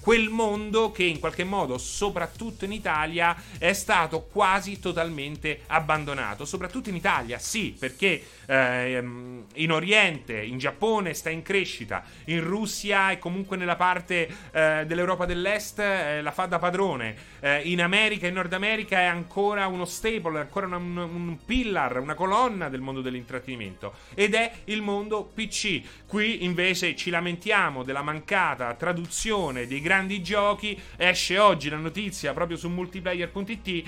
quel mondo che in qualche modo, soprattutto in Italia, è stato quasi totalmente abbandonato. Soprattutto in Italia, sì, perché in Oriente, in Giappone sta in crescita, in Russia e comunque nella parte dell'Europa dell'Est la fa da padrone, in America e Nord America è ancora uno staple, è ancora un pillar, una colonna del mondo dell'intrattenimento, ed è il mondo PC. Qui invece ci lamentiamo della mancata traduzione dei grandi giochi. Esce oggi la notizia proprio su multiplayer.it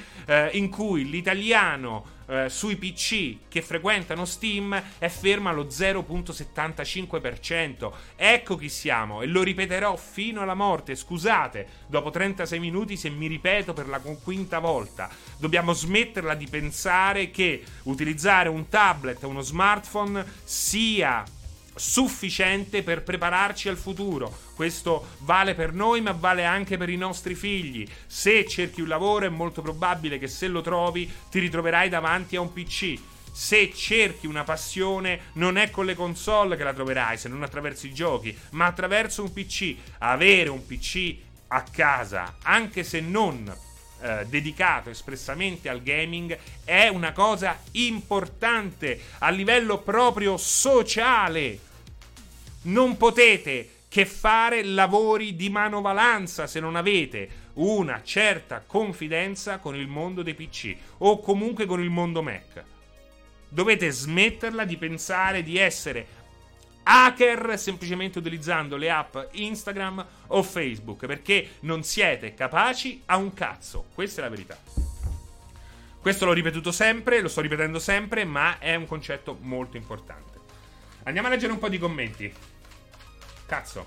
in cui l'italiano sui PC che frequentano Steam è fermo allo 0.75%. Ecco chi siamo, e lo ripeterò fino alla morte. Scusate, dopo 36 minuti se mi ripeto per la quinta volta. Dobbiamo smetterla di pensare che utilizzare un tablet o uno smartphone sia sufficiente per prepararci al futuro. Questo vale per noi, ma vale anche per i nostri figli. Se cerchi un lavoro è molto probabile che se lo trovi ti ritroverai davanti a un PC. Se cerchi una passione non è con le console che la troverai, se non attraverso i giochi, ma attraverso un PC. Avere un PC a casa, anche se non dedicato espressamente al gaming, è una cosa importante a livello proprio sociale. Non potete che fare lavori di manovalanza se non avete una certa confidenza con il mondo dei PC o comunque con il mondo Mac. Dovete smetterla di pensare di essere hacker semplicemente utilizzando le app Instagram o Facebook, perché non siete capaci a un cazzo. Questa è la verità. Questo l'ho ripetuto sempre, lo sto ripetendo sempre, ma è un concetto molto importante. Andiamo a leggere un po' di commenti. Cazzo.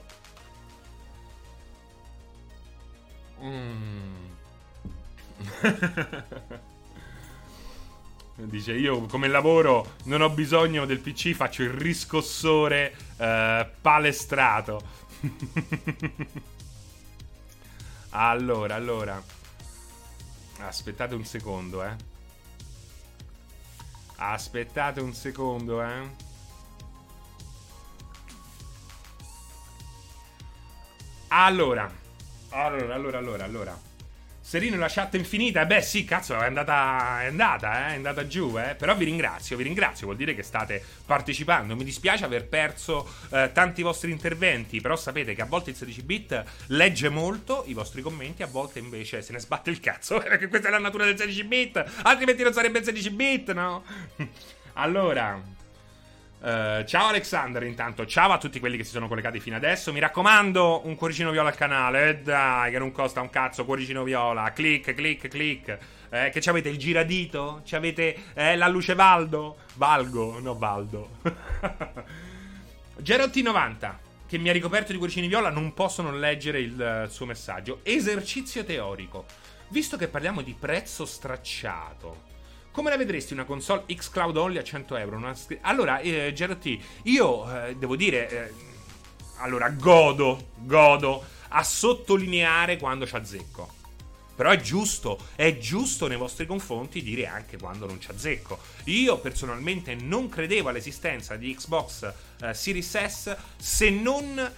Dice: io come lavoro non ho bisogno del PC, faccio il riscossore palestrato. Allora aspettate un secondo. Allora Serino, la chat infinita, beh sì, cazzo, è andata giù, però vi ringrazio, vuol dire che state partecipando. Mi dispiace aver perso tanti vostri interventi, però sapete che a volte il 16-bit legge molto i vostri commenti, a volte invece se ne sbatte il cazzo, perché questa è la natura del 16-bit, altrimenti non sarebbe il 16-bit, no? Allora... ciao Alexander, intanto ciao a tutti quelli che si sono collegati fino adesso. Mi raccomando, un cuoricino viola al canale, dai, che non costa un cazzo, cuoricino viola, clic. Che ci avete il giradito? Ci avete la luce Valdo. Gerotti 90, che mi ha ricoperto di cuoricini viola, non posso non leggere il suo messaggio. Esercizio teorico: visto che parliamo di prezzo stracciato, come la vedresti una console xCloud only a €100? Allora, Gerotti, io devo dire, allora godo a sottolineare quando c'azzecco. Però è giusto nei vostri confronti dire anche quando non c'azzecco. Io personalmente non credevo all'esistenza di Xbox Series S se non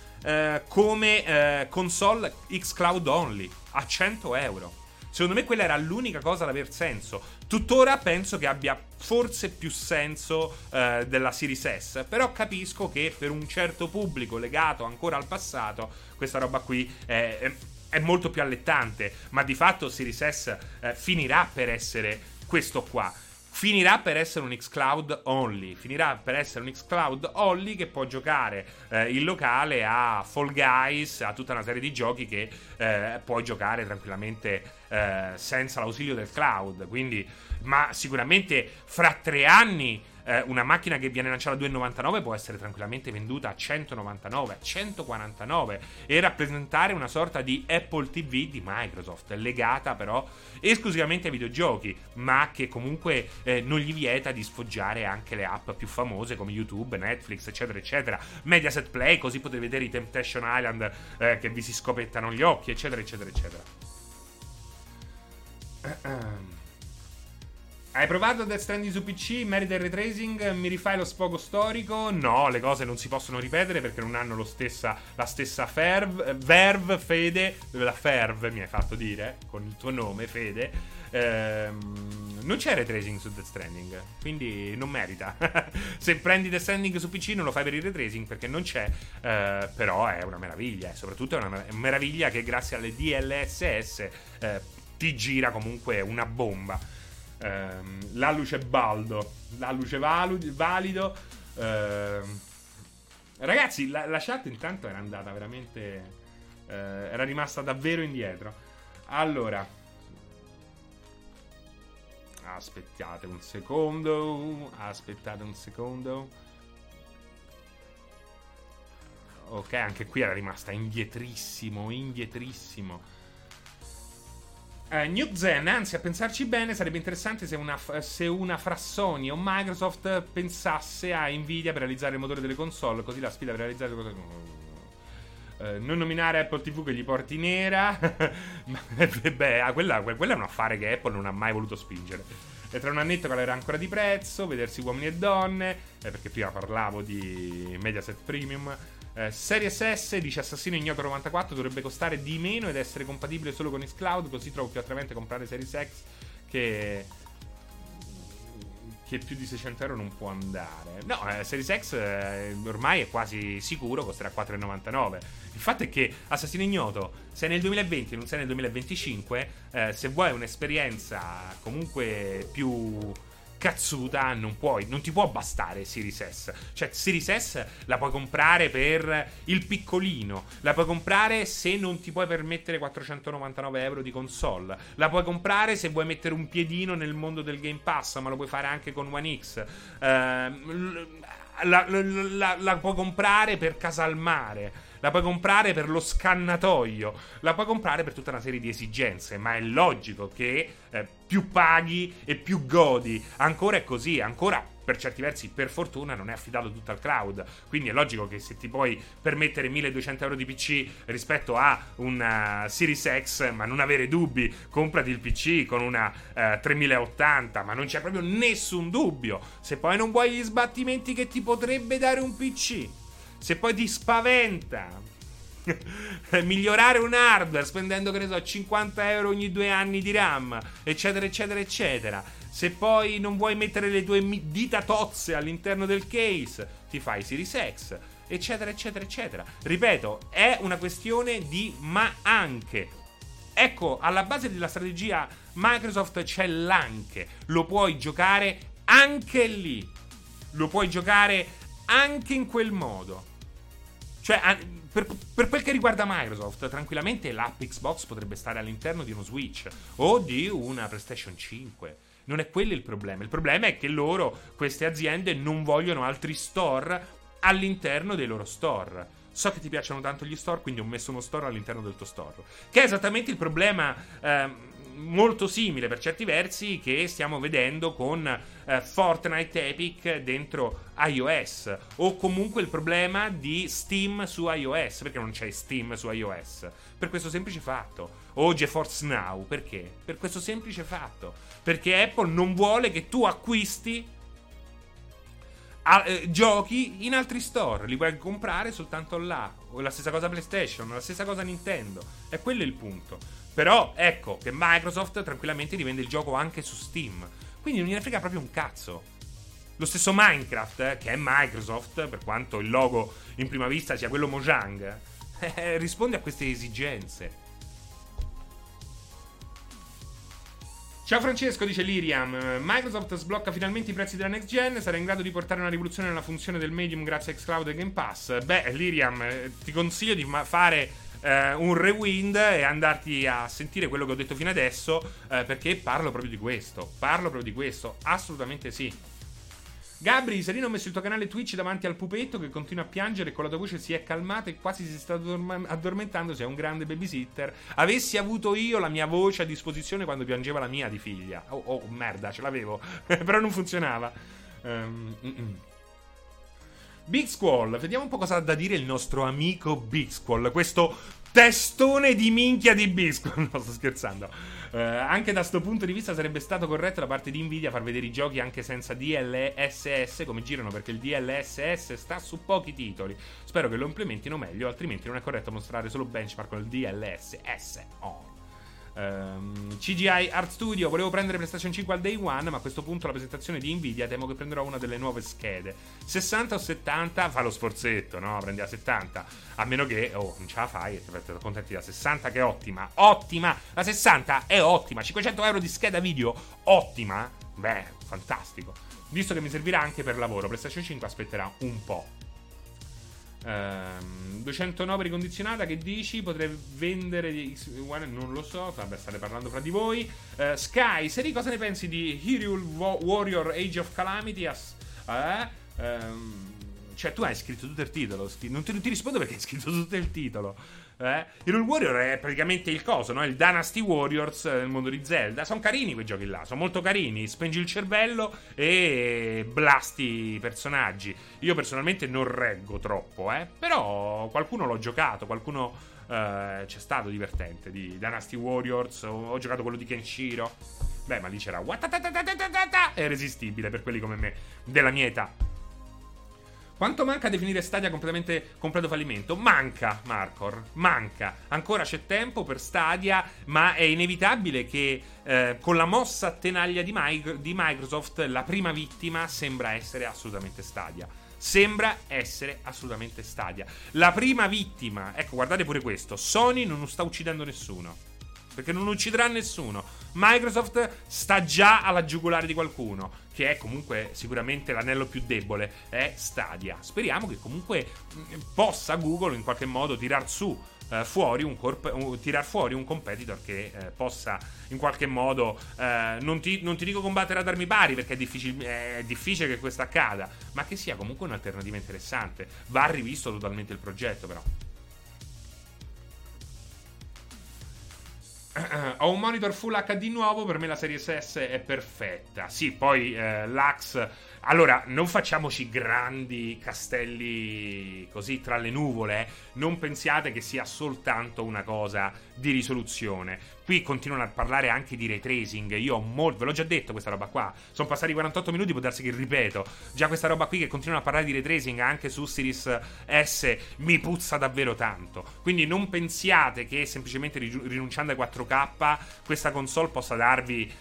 come console xCloud only a €100. Secondo me quella era l'unica cosa ad aver senso. Tuttora penso che abbia forse più senso della Series S, però capisco che per un certo pubblico legato ancora al passato questa roba qui è molto più allettante. Ma di fatto Series S finirà per essere questo qua, finirà per essere un xCloud only, che può giocare in locale a Fall Guys, a tutta una serie di giochi che puoi giocare tranquillamente senza l'ausilio del cloud. Quindi, ma sicuramente fra 3 anni una macchina che viene lanciata a $299 può essere tranquillamente venduta a $199, a $149 e rappresentare una sorta di Apple TV di Microsoft, legata però esclusivamente ai videogiochi, ma che comunque non gli vieta di sfoggiare anche le app più famose come YouTube, Netflix, eccetera eccetera, Mediaset Play, così potete vedere i Temptation Island che vi si scopettano gli occhi, eccetera eccetera eccetera. Hai provato Death Stranding su PC? Merita il retracing? Mi rifai lo sfogo storico? No, le cose non si possono ripetere perché non hanno la stessa verve, Fede. La ferve mi hai fatto dire, con il tuo nome, Fede. Non c'è retracing su Death Stranding, quindi non merita. Se prendi Death Stranding su PC non lo fai per il retracing perché non c'è, però è una meraviglia. Soprattutto è una meraviglia che grazie alle DLSS ti gira comunque una bomba. La luce baldo, la luce valido. Ragazzi, la chat intanto era andata veramente era rimasta davvero indietro. Allora aspettate un secondo. Ok, anche qui era rimasta indietrissimo. New Zen, anzi, a pensarci bene, sarebbe interessante se una fra Sony o Microsoft pensasse a Nvidia per realizzare il motore delle console, così la sfida per realizzare non nominare Apple TV che gli porti nera. Beh, quella è un affare che Apple non ha mai voluto spingere. E tra un annetto calerà ancora di prezzo, vedersi uomini e donne, perché prima parlavo di Mediaset Premium. Series S, dice Assassino Ignoto 94, dovrebbe costare di meno ed essere compatibile solo con xCloud, così trovo più attraente comprare Series X che più di €600 non può andare. No, Series X ormai è quasi sicuro costerà $4,99. Il fatto è che, Assassino Ignoto, se nel 2020 non sei nel 2025, se vuoi un'esperienza comunque più cazzuta non ti può bastare Series S. Cioè Series S la puoi comprare per il piccolino, la puoi comprare se non ti puoi permettere €499 di console, la puoi comprare se vuoi mettere un piedino nel mondo del Game Pass, ma lo puoi fare anche con One X, la puoi comprare per casa al mare, la puoi comprare per lo scannatoio, la puoi comprare per tutta una serie di esigenze. Ma è logico che più paghi e più godi. Ancora è così, ancora per certi versi per fortuna non è affidato tutto al cloud, quindi è logico che se ti puoi permettere €1.200 di PC rispetto a una Series X, ma non avere dubbi, comprati il PC con una 3080, ma non c'è proprio nessun dubbio. Se poi non vuoi gli sbattimenti che ti potrebbe dare un PC, se poi ti spaventa migliorare un hardware spendendo, che ne so, €50 ogni 2 anni di RAM, eccetera eccetera eccetera, se poi non vuoi mettere le tue dita tozze all'interno del case, ti fai Series X, eccetera eccetera eccetera. Ripeto, è una questione di ma anche. Ecco, alla base della strategia Microsoft c'è l'anche. Lo puoi giocare anche lì, lo puoi giocare anche in quel modo. Cioè, per quel che riguarda Microsoft, tranquillamente l'app Xbox potrebbe stare all'interno di uno Switch o di una PlayStation 5. Non è quello il problema. Il problema è che loro, queste aziende, non vogliono altri store all'interno dei loro store. So che ti piacciono tanto gli store, quindi ho messo uno store all'interno del tuo store, che è esattamente il problema molto simile per certi versi che stiamo vedendo con Fortnite Epic dentro iOS, o comunque il problema di Steam su iOS, perché non c'è Steam su iOS? Per questo semplice fatto. O GeForce Now, perché? Per questo semplice fatto, perché Apple non vuole che tu acquisti giochi in altri store, li puoi comprare soltanto là. O la stessa cosa PlayStation, la stessa cosa Nintendo, è quello il punto. Però ecco che Microsoft tranquillamente rivende il gioco anche su Steam, quindi non gliene frega proprio un cazzo. Lo stesso Minecraft, che è Microsoft, per quanto il logo in prima vista sia quello Mojang, risponde a queste esigenze. Ciao Francesco, dice Liriam. Microsoft sblocca finalmente i prezzi della next gen, sarà in grado di portare una rivoluzione nella funzione del medium grazie a xCloud e Game Pass. Beh, Liriam, ti consiglio di fare un rewind e andarti a sentire quello che ho detto fino adesso, perché parlo proprio di questo, assolutamente sì. Gabri, Serino ha messo il tuo canale Twitch davanti al pupetto che continua a piangere e con la tua voce si è calmata e quasi si sta addormentando, sei un grande babysitter. Avessi avuto io la mia voce a disposizione quando piangeva la mia di figlia. Oh merda, ce l'avevo, però non funzionava. Big Squall, vediamo un po' cosa ha da dire il nostro amico Big Squall, questo testone di minchia di Bisco. No, sto scherzando. Anche da sto punto di vista sarebbe stato corretto da parte di Nvidia far vedere i giochi anche senza DLSS come girano, perché il DLSS sta su pochi titoli. Spero che lo implementino meglio, altrimenti non è corretto mostrare solo benchmark con il DLSS. CGI Art Studio, volevo prendere PlayStation 5 al day one, ma a questo punto la presentazione di Nvidia temo che prenderò una delle nuove schede 60 o 70, fa lo sforzetto, no? Prendi la 70, a meno che non ce la fai e ti contenti la 60, che è ottima, la 60 è ottima, 500 euro di scheda video ottima, beh, fantastico, visto che mi servirà anche per lavoro. PlayStation 5 aspetterà un po'. 209 ricondizionata, che dici? Potrei vendere di X1? Non lo so, vabbè, state parlando fra di voi. Sky, Seri, cosa ne pensi di Hyrule Warrior Age of Calamity? Cioè, tu hai scritto tutto il titolo, non ti rispondo perché hai scritto tutto il titolo. Hyrule Warrior è praticamente il coso, no? Il Dynasty Warriors nel mondo di Zelda. Sono carini quei giochi là, sono molto carini. Spengi il cervello e blasti i personaggi. Io personalmente non reggo troppo, però qualcuno l'ho giocato, qualcuno c'è stato divertente di Dynasty Warriors. Ho giocato quello di Kenshiro. Beh, ma lì c'era è irresistibile per quelli come me della mia età. Quanto manca a definire Stadia completo fallimento? Manca, Marcor, manca. Ancora c'è tempo per Stadia, ma è inevitabile che con la mossa a tenaglia di Microsoft la prima vittima sembra essere assolutamente Stadia. La prima vittima, ecco, guardate pure questo, Sony non sta uccidendo nessuno, perché non ucciderà nessuno. Microsoft sta già alla giugolare di qualcuno, che è comunque sicuramente l'anello più debole, è Stadia. Speriamo che comunque possa Google in qualche modo tirar fuori un competitor che possa in qualche modo non ti dico combattere ad armi pari, perché è difficile che questo accada, ma che sia comunque un'alternativa interessante. Va rivisto totalmente il progetto, però. Ho un monitor full HD nuovo, per me la Series S è perfetta. Sì, poi l'Ax. Allora, non facciamoci grandi castelli così tra le nuvole, non pensiate che sia soltanto una cosa di risoluzione. Qui continuano a parlare anche di ray tracing. Io ho molto, ve l'ho già detto questa roba qua, sono passati 48 minuti, può darsi che ripeto già questa roba qui, che continuano a parlare di ray tracing anche su Series S, mi puzza davvero tanto. Quindi non pensiate che semplicemente rinunciando ai 4K questa console possa darvi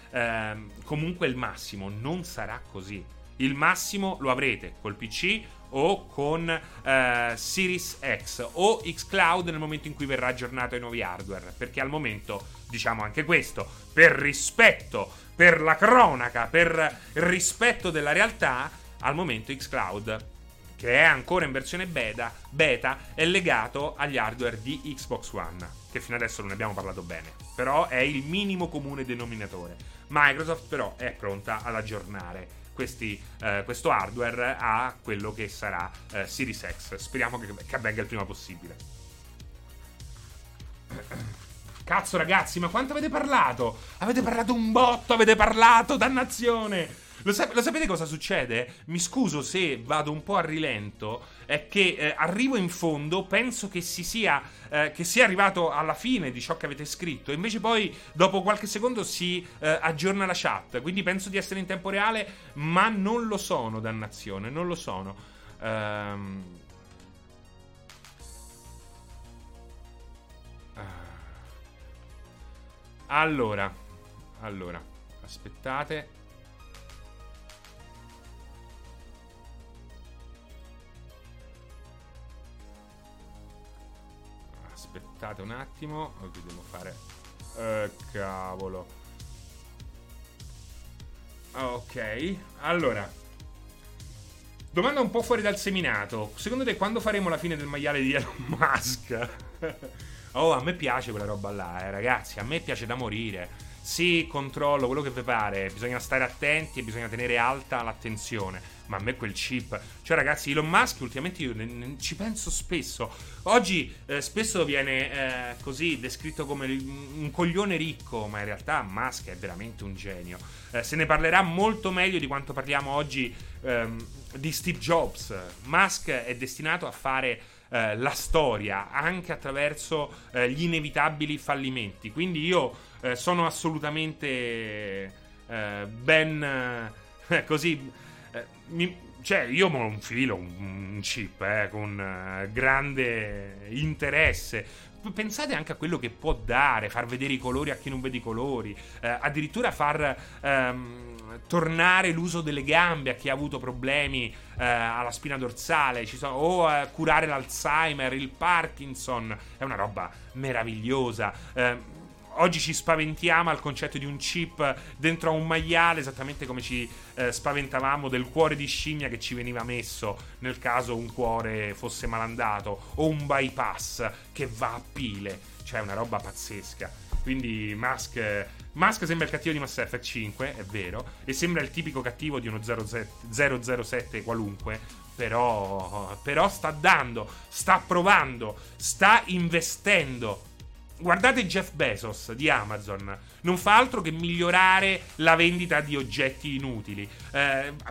comunque il massimo. Non sarà così. Il massimo lo avrete col PC o con Series X o xCloud nel momento in cui verrà aggiornato ai nuovi hardware, perché al momento, diciamo anche questo, per rispetto, per la cronaca, per rispetto della realtà, al momento xCloud, che è ancora in versione beta, è legato agli hardware di Xbox One, che fino adesso non abbiamo parlato bene, però è il minimo comune denominatore. Microsoft però è pronta ad aggiornare questo hardware a quello che sarà Series X. Speriamo che avvenga il prima possibile. Cazzo ragazzi, ma quanto avete parlato? Avete parlato un botto, avete parlato, dannazione! Lo sapete cosa succede? Mi scuso se vado un po' a rilento, è che arrivo in fondo, penso che sia arrivato alla fine di ciò che avete scritto, invece poi dopo qualche secondo si aggiorna la chat, quindi penso di essere in tempo reale, ma non lo sono, dannazione, non lo sono. Allora, aspettate. Aspettate un attimo, che devo fare? Cavolo. Ok, allora. Domanda un po' fuori dal seminato. Secondo te quando faremo la fine del maiale di Elon Musk? Oh, a me piace quella roba là, ragazzi, a me piace da morire. Sì, controllo, quello che vi pare. Bisogna stare attenti e bisogna tenere alta l'attenzione. Ma a me quel chip... Cioè ragazzi, Elon Musk ultimamente io ci penso spesso. Oggi spesso viene così descritto come un coglione ricco, ma in realtà Musk è veramente un genio. Se ne parlerà molto meglio di quanto parliamo oggi di Steve Jobs. Musk è destinato a fare la storia anche attraverso gli inevitabili fallimenti. Quindi io sono assolutamente io me lo infilo un chip con grande interesse. Pensate anche a quello che può dare, far vedere i colori a chi non vede i colori, addirittura far tornare l'uso delle gambe a chi ha avuto problemi alla spina dorsale, curare l'Alzheimer, il Parkinson. È una roba meravigliosa. Oggi ci spaventiamo al concetto di un chip dentro a un maiale, esattamente come ci spaventavamo del cuore di scimmia che ci veniva messo nel caso un cuore fosse malandato, o un bypass che va a pile. Cioè, è una roba pazzesca. Quindi Musk sembra il cattivo di Mass Effect 5, è vero, e sembra il tipico cattivo di uno 007 qualunque, però sta dando, sta provando, sta investendo. Guardate Jeff Bezos di Amazon, non fa altro che migliorare la vendita di oggetti inutili,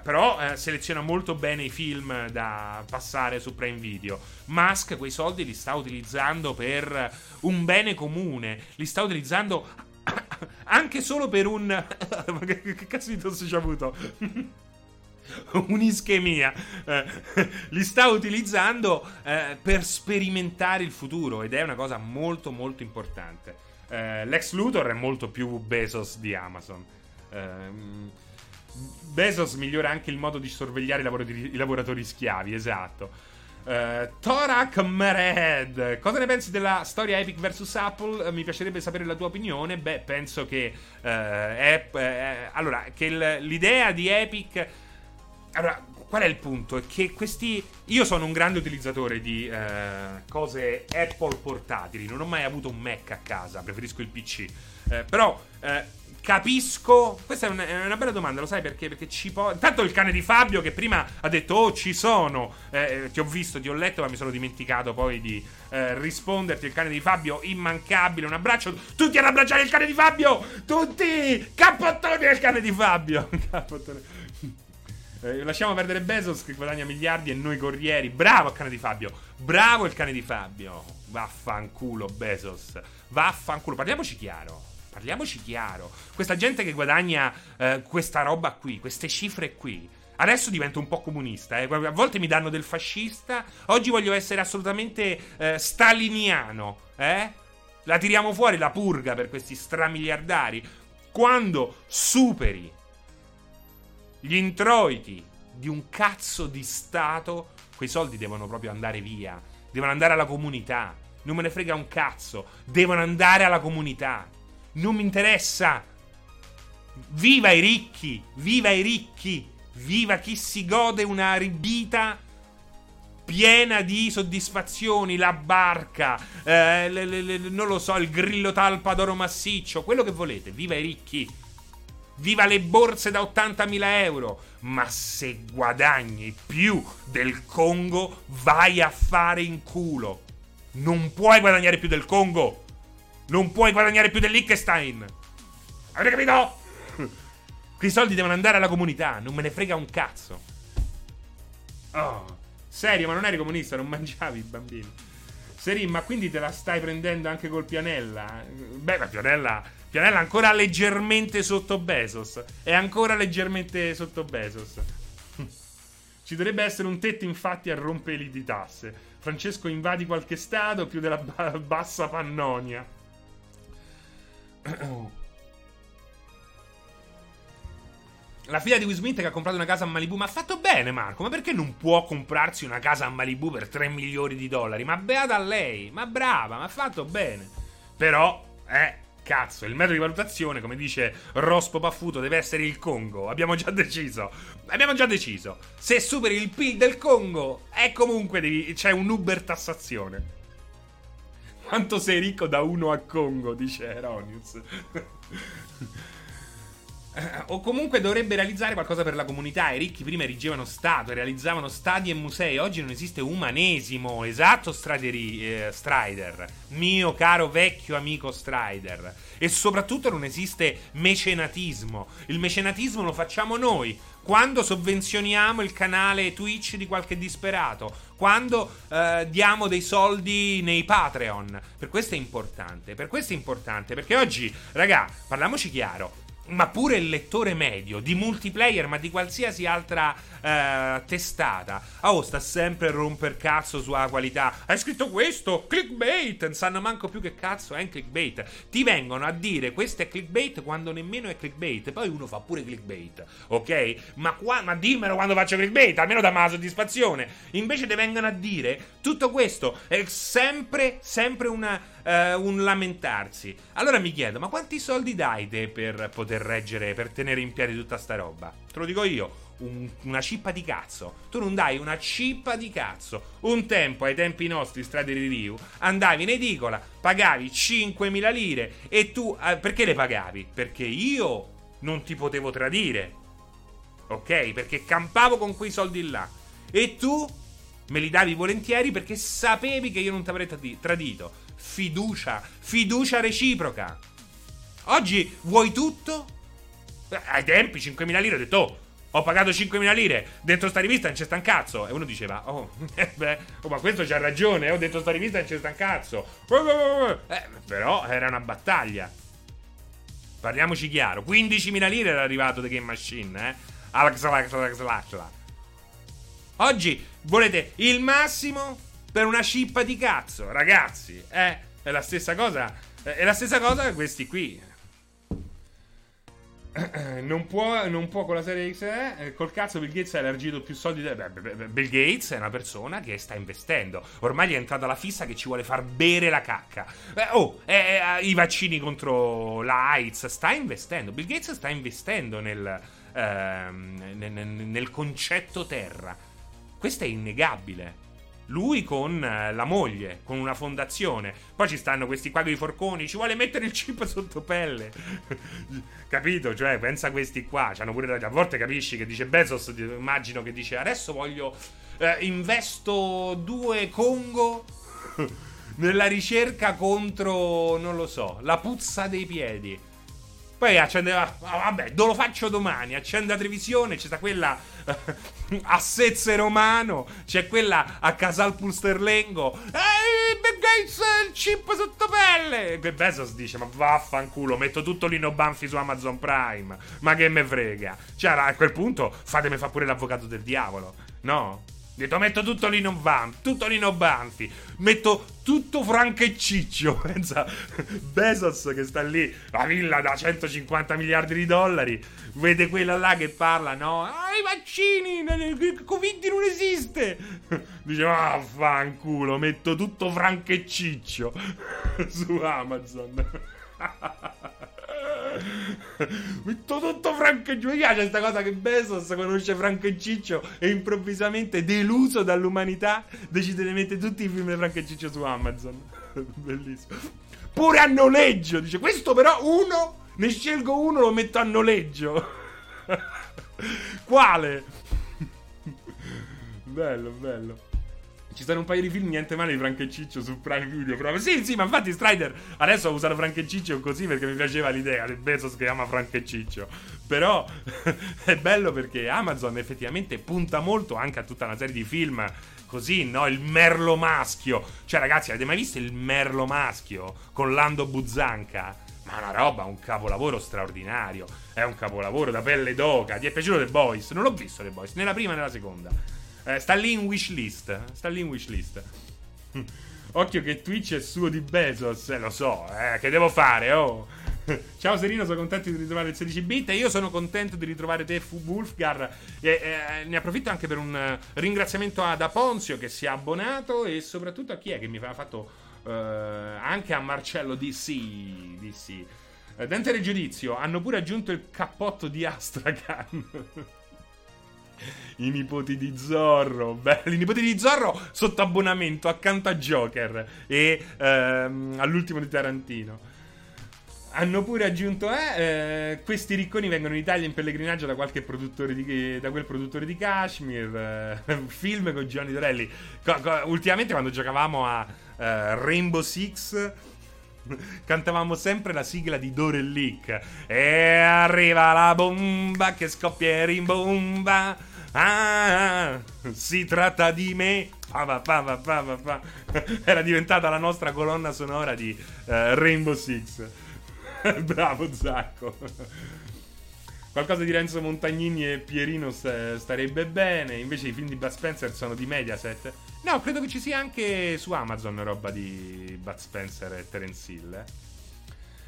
però seleziona molto bene i film da passare su Prime Video. Musk quei soldi li sta utilizzando per un bene comune, li sta utilizzando anche solo per un... Ma che cazzo di tosse ci ha avuto? Un'ischemia. Li sta utilizzando per sperimentare il futuro, ed è una cosa molto molto importante. Lex Luthor è molto più Bezos di Amazon. Bezos migliora anche il modo di sorvegliare i lavoratori schiavi, esatto. Torak Mered, cosa ne pensi della storia Epic vs Apple? Mi piacerebbe sapere la tua opinione. Beh, penso che l'idea di Epic... Allora, qual è il punto? È che io sono un grande utilizzatore di cose Apple portatili. Non ho mai avuto un Mac a casa, preferisco il PC. Però capisco... Questa è una bella domanda, lo sai perché? Perché Intanto il cane di Fabio che prima ha detto "Oh, ci sono!" Ti ho visto, ti ho letto, ma mi sono dimenticato poi di risponderti. Il cane di Fabio, immancabile, un abbraccio. Tutti ad abbracciare il cane di Fabio! Tutti! Cappottoni al cane di Fabio! Cappottoni... Lasciamo perdere Bezos che guadagna miliardi e noi corrieri. Bravo cane di Fabio. Bravo il cane di Fabio. Vaffanculo Bezos. Vaffanculo. Parliamoci chiaro. Questa gente che guadagna questa roba qui, queste cifre qui. Adesso divento un po' comunista, eh. A volte mi danno del fascista. Oggi voglio essere assolutamente staliniano, eh? La tiriamo fuori la purga per questi stramiliardari. Quando superi gli introiti di un cazzo di Stato, quei soldi devono proprio andare via, devono andare alla comunità, non me ne frega un cazzo, devono andare alla comunità, non mi interessa, viva i ricchi, viva chi si gode una vita piena di soddisfazioni, la barca, non lo so, il grillo talpa d'oro massiccio, quello che volete, viva i ricchi. Viva le borse da 80.000 euro. Ma se guadagni più del Congo, vai a fare in culo. Non puoi guadagnare più del Congo. Non puoi guadagnare più del Liechtenstein. Avete capito? Quei soldi devono andare alla comunità. Non me ne frega un cazzo. Oh, serio, ma non eri comunista? Non mangiavi i bambini? Serim, ma quindi te la stai prendendo anche col Pianella? Beh, ma Pianella ancora leggermente sotto Bezos. È ancora leggermente sotto Bezos. Ci dovrebbe essere un tetto, infatti, a rompeli di tasse. Francesco, invadi qualche stato, più della bassa Pannonia. La figlia di Will Smith che ha comprato una casa a Malibu. Ma ha fatto bene, Marco. Ma perché non può comprarsi una casa a Malibu per 3 milioni di dollari? Ma beata a lei. Ma brava, ma ha fatto bene. Però, cazzo, il metro di valutazione, come dice Rospo Paffuto, deve essere il Congo. Abbiamo già deciso. Se superi il PIL del Congo, è comunque c'è un'uber tassazione. Quanto sei ricco da uno a Congo, dice Eronius. O comunque dovrebbe realizzare qualcosa per la comunità. I ricchi prima erigevano stato, realizzavano stadi e musei. Oggi non esiste umanesimo. Esatto, Strider, mio caro vecchio amico Strider. E soprattutto non esiste mecenatismo. Il mecenatismo lo facciamo noi quando sovvenzioniamo il canale Twitch di qualche disperato, quando diamo dei soldi nei Patreon. Per questo è importante, perché oggi, raga, parliamoci chiaro, ma pure il lettore medio di Multiplayer, ma di qualsiasi altra testata, sta sempre a romper cazzo sulla qualità. Hai scritto questo? Clickbait! Non sanno manco più che cazzo è un clickbait. Ti vengono a dire questo è clickbait quando nemmeno è clickbait. Poi uno fa pure clickbait, ok? Ma dimmelo quando faccio clickbait, almeno dammi la soddisfazione. Invece ti vengono a dire tutto questo. È sempre un lamentarsi. Allora mi chiedo, ma quanti soldi dai te per poter reggere, per tenere in piedi tutta sta roba? Te lo dico io, una cippa di cazzo. Tu non dai una cippa di cazzo. Un tempo, ai tempi nostri, Strade di Review, andavi in edicola, pagavi 5.000 lire e tu, perché le pagavi? Perché io non ti potevo tradire, ok? Perché campavo con quei soldi là e tu me li davi volentieri perché sapevi che io non ti avrei tradito. Fiducia reciproca. Oggi vuoi tutto? Ai tempi 5.000 lire ho detto, ho pagato 5.000 lire, dentro sta rivista non c'è sta un cazzo. E uno diceva, ma questo c'ha ragione, dentro sta rivista non c'è sta un cazzo. Però era una battaglia. Parliamoci chiaro, 15.000 lire era arrivato The Game Machine, Oggi volete il massimo per una cippa di cazzo, ragazzi. È la stessa cosa. Questi qui. Non può con la serie X, col cazzo Bill Gates ha elargito più soldi. Bill Gates è una persona che sta investendo. Ormai gli è entrata la fissa che ci vuole far bere la cacca. I vaccini contro la AIDS. Sta investendo. Bill Gates sta investendo nel concetto terra. Questo è innegabile. Lui con la moglie, con una fondazione. Poi ci stanno questi qua con i forconi. Ci vuole mettere il chip sotto pelle. Capito? Cioè, pensa a questi qua. C'hanno pure. A volte capisci che dice Bezos. Immagino che dice: adesso voglio. Investo 2 Congo nella ricerca contro. Non lo so. La puzza dei piedi. Poi accendeva. Lo faccio domani. Accende la televisione. C'è sta quella a Sezze Romano. C'è quella a Casal Pusterlengo. Bill Gates il chip sotto pelle. E Bezos dice: ma vaffanculo, metto tutto Lino Banfi su Amazon Prime. Ma che me frega. Cioè, a quel punto fatemi fa pure l'avvocato del diavolo. No? Detto, metto tutto Lino Banfi. Metto tutto Franco e Ciccio. Pensa Bezos che sta lì, la villa da 150 miliardi di dollari. Vede quella là che parla, no? I vaccini, il Covid non esiste. Dice, vaffanculo, metto tutto Franco e Ciccio su Amazon. Metto tutto Franco e Ciccio. Mi piace questa cosa che Bezos conosce Franco e Ciccio e improvvisamente, deluso dall'umanità, decide di mettere tutti i film di Franco e Ciccio su Amazon. Bellissimo. Pure a noleggio. Dice, questo però uno, ne scelgo uno, lo metto a noleggio. Quale? Bello, bello. Ci stanno un paio di film niente male di Franchenciccio su Prime Video. Però sì, ma infatti Strider adesso ho usato Franchenciccio così perché mi piaceva l'idea. Bezos che ama Franchenciccio. Però è bello perché Amazon effettivamente punta molto anche a tutta una serie di film così, no? Il merlo maschio. Cioè ragazzi, avete mai visto il merlo maschio con Lando Buzzanca? Ma una roba, un capolavoro straordinario. È un capolavoro da pelle d'oca. Ti è piaciuto The Boys? Non l'ho visto The Boys, né la prima né la seconda. Sta lì in wishlist. Occhio che Twitch è suo di Bezos. Lo so, che devo fare, oh. Ciao Serino, sono contento di ritrovare il 16-bit. E io sono contento di ritrovare te, Wolfgar. Ne approfitto anche per un ringraziamento ad Aponzio che si è abbonato. E soprattutto a chi è che mi ha fatto anche a Marcello DC. Dante del Giudizio. Hanno pure aggiunto il cappotto di Astrakan. I nipoti di Zorro, belli, i nipoti di Zorro sotto abbonamento accanto a Joker e all'ultimo di Tarantino. Hanno pure aggiunto questi ricconi vengono in Italia in pellegrinaggio da qualche produttore di, da quel produttore di Kashmir, film con Gianni Dorelli. Ultimamente quando giocavamo a Rainbow Six cantavamo sempre la sigla di Dorellic. E arriva la bomba che scoppia e rimbomba. Ah, si tratta di me. Era diventata la nostra colonna sonora di Rainbow Six. Bravo Zacco. Qualcosa di Renzo Montagnini e Pierino starebbe bene. Invece i film di Bud Spencer sono di Mediaset. No, credo che ci sia anche su Amazon roba di Bud Spencer e Terence Hill.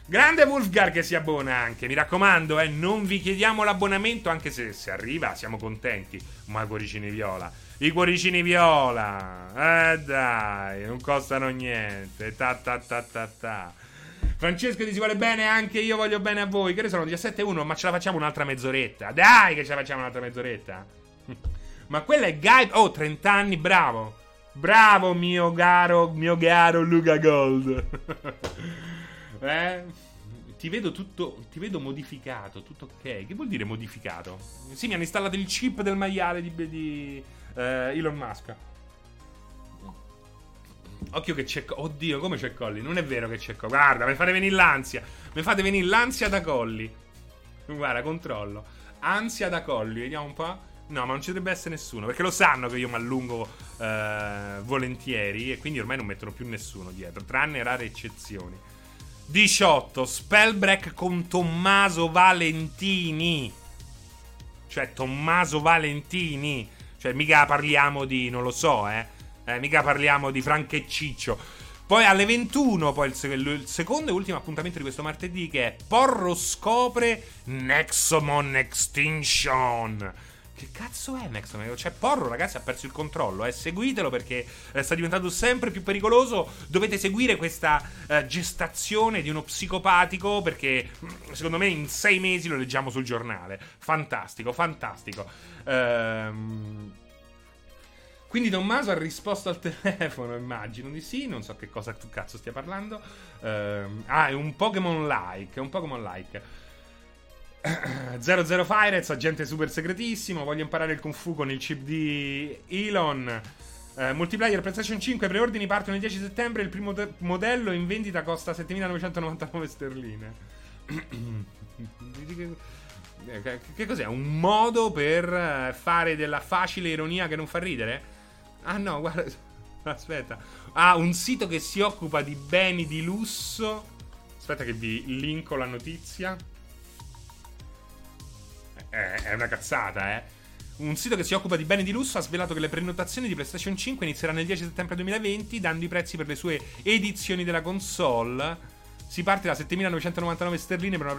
Grande Wolfgar che si abbona anche. Mi raccomando, non vi chiediamo l'abbonamento. Anche se arriva siamo contenti. Ma i cuoricini viola, dai, non costano niente. Francesco ti si vuole bene, anche io voglio bene a voi. Che ne sono 17:01, ma ce la facciamo un'altra mezz'oretta. Dai che ce la facciamo un'altra mezz'oretta. Ma quella è Guy. Oh, 30 anni, bravo. Bravo mio caro Luca Gold. Ti vedo modificato, tutto ok. Che vuol dire modificato? Sì, mi hanno installato il chip del maiale di Elon Musk. Occhio che c'è. Oddio, come c'è Colli? Non è vero che c'è Colli. Guarda, mi fate venire l'ansia. Mi fate venire l'ansia da Colli. Guarda, controllo. Ansia da Colli, vediamo un po'. No, ma non ci dovrebbe essere nessuno, perché lo sanno che io mi allungo volentieri. E quindi ormai non mettono più nessuno dietro, tranne rare eccezioni. 18, Spellbreak con Tommaso Valentini. Cioè, Tommaso Valentini. Cioè, mica parliamo di, non lo so, mica parliamo di Franchenciccio. Poi alle 21, poi il secondo e ultimo appuntamento di questo martedì, che è Porro scopre Nexomon Extinction. Che cazzo è Nexomon? Cioè, Porro, ragazzi, ha perso il controllo. Seguitelo perché sta diventando sempre più pericoloso. Dovete seguire questa gestazione di uno psicopatico, perché secondo me in 6 mesi lo leggiamo sul giornale. Fantastico. Quindi Tommaso ha risposto al telefono, immagino di sì, non so che cosa tu cazzo stia parlando. È un Pokémon-like, 00 Firez, agente super segretissimo, voglio imparare il Kung Fu con il chip di Elon. Multiplayer PlayStation 5, preordini partono il 10 settembre, il primo modello in vendita costa 7.999 sterline. Che cos'è? Un modo per fare della facile ironia che non fa ridere? Ah no, guarda, aspetta. Un sito che si occupa di beni di lusso. Aspetta che vi linko la notizia. È una cazzata, Un sito che si occupa di beni di lusso ha svelato che le prenotazioni di PlayStation 5 inizieranno il 10 settembre 2020, dando i prezzi per le sue edizioni della console. Si parte da 7.999 sterline per una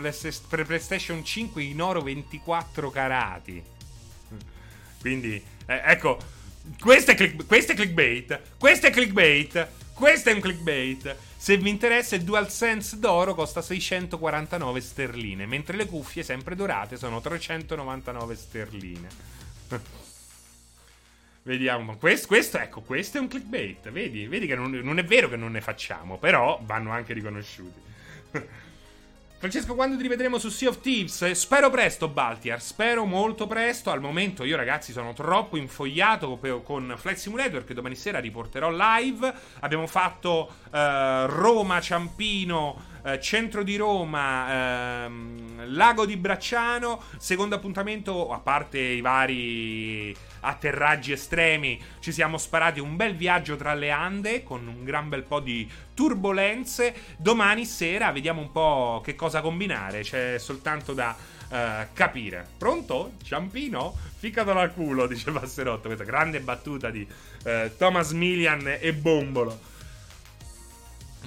PlayStation 5 in oro 24 carati. Quindi, ecco, questo è un clickbait. Se vi interessa, il DualSense d'oro costa 649 sterline, mentre le cuffie sempre dorate sono 399 sterline. Vediamo, questo è un clickbait. Vedi che non è vero che non ne facciamo, però vanno anche riconosciuti. Francesco, quando ti rivedremo su Sea of Thieves? Spero presto, Baltiar, spero molto presto. Al momento io, ragazzi, sono troppo infogliato con Flight Simulator, che domani sera riporterò live. Abbiamo fatto Roma, Ciampino, centro di Roma, Lago di Bracciano. Secondo appuntamento, a parte i vari atterraggi estremi, ci siamo sparati un bel viaggio tra le Ande con un gran bel po' di turbolenze. Domani sera vediamo un po' che cosa combinare, c'è soltanto da capire. Pronto? Ciampino? Ficcato dal culo, dice Passerotto. Questa grande battuta di Thomas Milian e Bombolo.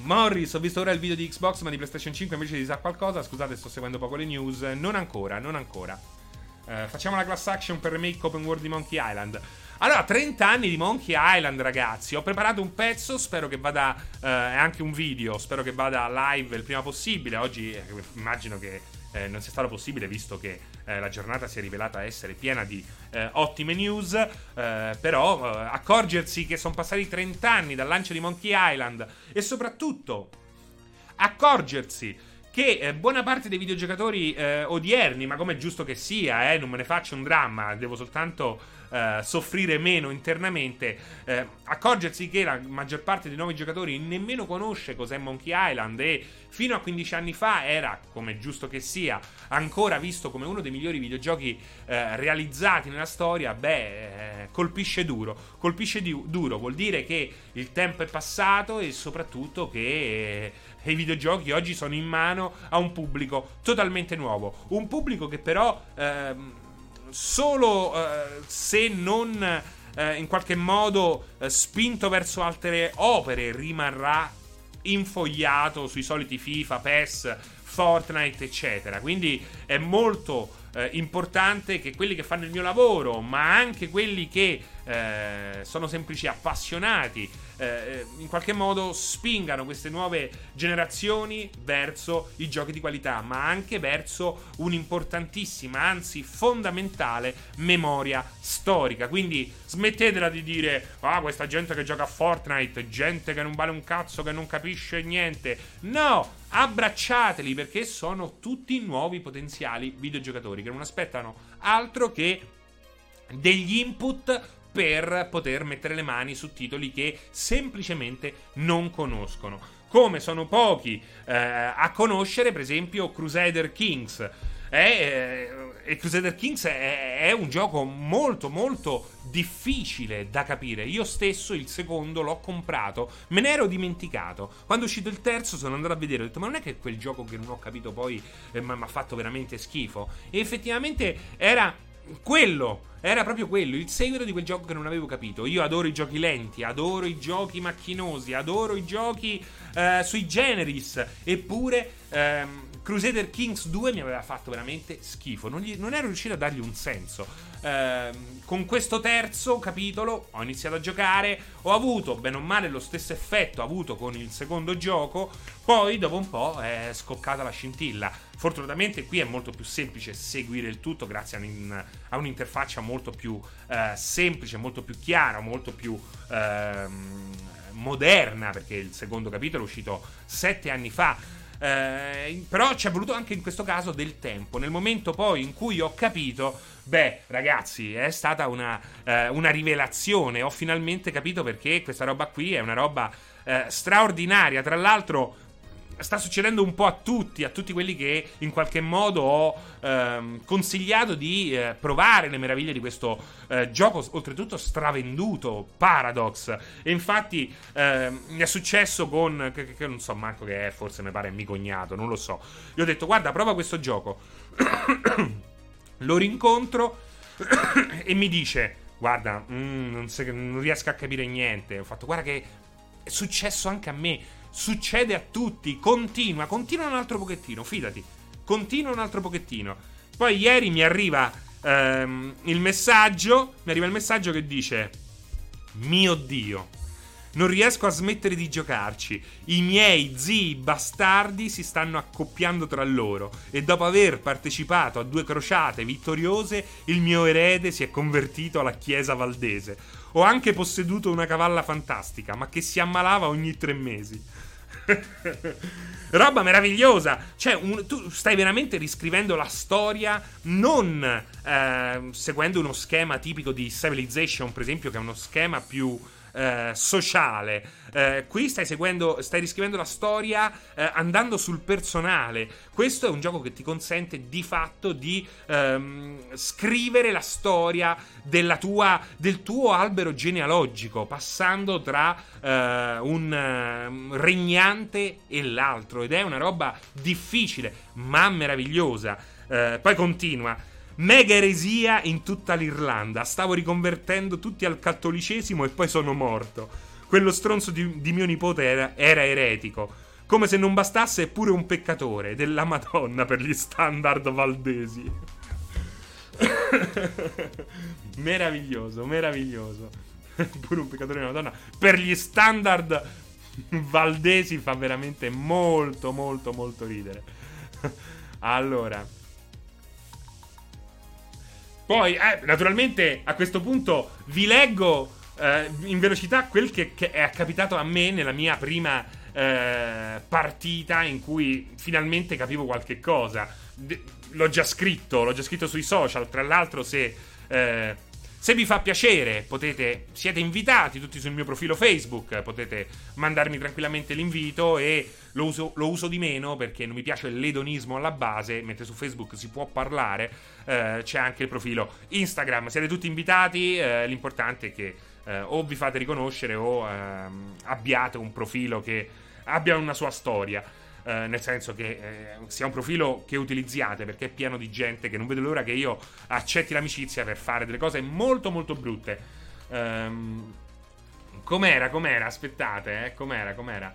Morris, ho visto ora il video di Xbox, ma di PlayStation 5 invece di sa qualcosa. Scusate, sto seguendo poco le news. Non ancora. Facciamo la class action per remake open world di Monkey Island. Allora, 30 anni di Monkey Island, ragazzi. Ho preparato un pezzo, spero che vada, anche un video, spero che vada live il prima possibile. Oggi immagino che non sia stato possibile, visto che la giornata si è rivelata essere piena di ottime news. Però accorgersi che sono passati 30 anni dal lancio di Monkey Island, e soprattutto accorgersi che buona parte dei videogiocatori odierni, ma come è giusto che sia, non me ne faccio un dramma, devo soltanto soffrire meno internamente, accorgersi che la maggior parte dei nuovi giocatori nemmeno conosce cos'è Monkey Island, e fino a 15 anni fa era, come è giusto che sia, ancora visto come uno dei migliori videogiochi realizzati nella storia. Beh, colpisce duro, vuol dire che il tempo è passato e soprattutto che i videogiochi oggi sono in mano a un pubblico totalmente nuovo, un pubblico che però solo se non in qualche modo spinto verso altre opere rimarrà infogliato sui soliti FIFA, PES, Fortnite, eccetera. Quindi è molto importante che quelli che fanno il mio lavoro, ma anche quelli che sono semplici appassionati, in qualche modo spingano queste nuove generazioni verso i giochi di qualità, ma anche verso un'importantissima, anzi fondamentale, memoria storica. Quindi smettetela di dire: ah, questa gente che gioca a Fortnite, gente che non vale un cazzo, che non capisce niente. No, abbracciateli, perché sono tutti nuovi potenziali videogiocatori che non aspettano altro che degli input per poter mettere le mani su titoli che semplicemente non conoscono. Come sono pochi a conoscere, per esempio, Crusader Kings. E Crusader Kings è un gioco molto molto difficile da capire. Io stesso il secondo l'ho comprato, me ne ero dimenticato. Quando è uscito il terzo sono andato a vedere, ho detto: ma non è che quel gioco che non ho capito poi mi ha fatto veramente schifo? E effettivamente era proprio quello, il seguito di quel gioco che non avevo capito. Io adoro i giochi lenti, adoro i giochi macchinosi, adoro i giochi sui generis, eppure Crusader Kings 2 mi aveva fatto veramente schifo, non ero riuscito a dargli un senso. Con questo terzo capitolo ho iniziato a giocare, ho avuto bene o male lo stesso effetto avuto con il secondo gioco, poi dopo un po' è scoccata la scintilla. Fortunatamente qui è molto più semplice seguire il tutto grazie a un'interfaccia molto più semplice, molto più chiara, molto più moderna, perché il secondo capitolo è uscito 7 anni fa. Però ci è voluto anche in questo caso del tempo. Nel momento poi in cui ho capito, beh, ragazzi, è stata una rivelazione. Ho finalmente capito perché questa roba qui è una roba straordinaria. Tra l'altro sta succedendo un po' a tutti quelli che in qualche modo ho consigliato di provare le meraviglie di questo gioco, oltretutto stravenduto, Paradox. E infatti mi è successo con che non so manco che è, forse mi pare mio cognato, non lo so. Gli ho detto: guarda, prova questo gioco. Lo rincontro e mi dice: guarda, non riesco a capire niente. Ho fatto: guarda che è successo anche a me, succede a tutti, continua un altro pochettino, fidati, continua un altro pochettino. Poi ieri mi arriva il messaggio che dice: mio Dio, non riesco a smettere di giocarci, i miei zii bastardi si stanno accoppiando tra loro e dopo aver partecipato a 2 crociate vittoriose il mio erede si è convertito alla chiesa valdese. Ho anche posseduto una cavalla fantastica, ma che si ammalava ogni 3 mesi. Roba meravigliosa. Cioè, tu stai veramente riscrivendo la storia, non seguendo uno schema tipico di Civilization, per esempio, che è uno schema più sociale. Qui stai riscrivendo la storia andando sul personale. Questo è un gioco che ti consente di fatto di scrivere la storia del tuo albero genealogico, passando tra un regnante e l'altro. Ed è una roba difficile ma meravigliosa. Poi continua: mega eresia in tutta l'Irlanda. Stavo riconvertendo tutti al cattolicesimo e poi sono morto. Quello stronzo di mio nipote era eretico. Come se non bastasse, è pure un peccatore della Madonna per gli standard valdesi. Meraviglioso, meraviglioso. Pure un peccatore della Madonna per gli standard valdesi. Fa veramente molto, molto, molto ridere. Allora, poi, naturalmente, a questo punto vi leggo in velocità quel che è capitato a me nella mia prima partita in cui finalmente capivo qualche cosa. L'ho già scritto sui social. Tra l'altro, se vi fa piacere, siete invitati tutti sul mio profilo Facebook, potete mandarmi tranquillamente l'invito, e lo uso di meno perché non mi piace l'edonismo alla base, mentre su Facebook si può parlare. C'è anche il profilo Instagram, siete tutti invitati, l'importante è che o vi fate riconoscere o abbiate un profilo che abbia una sua storia. Nel senso che sia un profilo che utilizziate, perché è pieno di gente che non vede l'ora che io accetti l'amicizia per fare delle cose molto molto brutte. Com'era? Aspettate, com'era?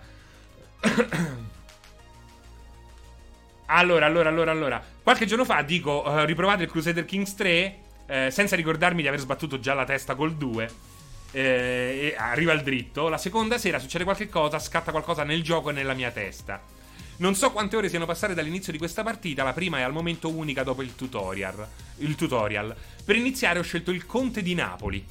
Allora, qualche giorno fa dico riprovate il Crusader Kings 3 senza ricordarmi di aver sbattuto già la testa col 2. E arriva il dritto. La seconda sera succede qualche cosa, scatta qualcosa nel gioco e nella mia testa. Non so quante ore siano passate dall'inizio di questa partita, la prima è al momento unica dopo il tutorial. Per iniziare ho scelto il Conte di Napoli,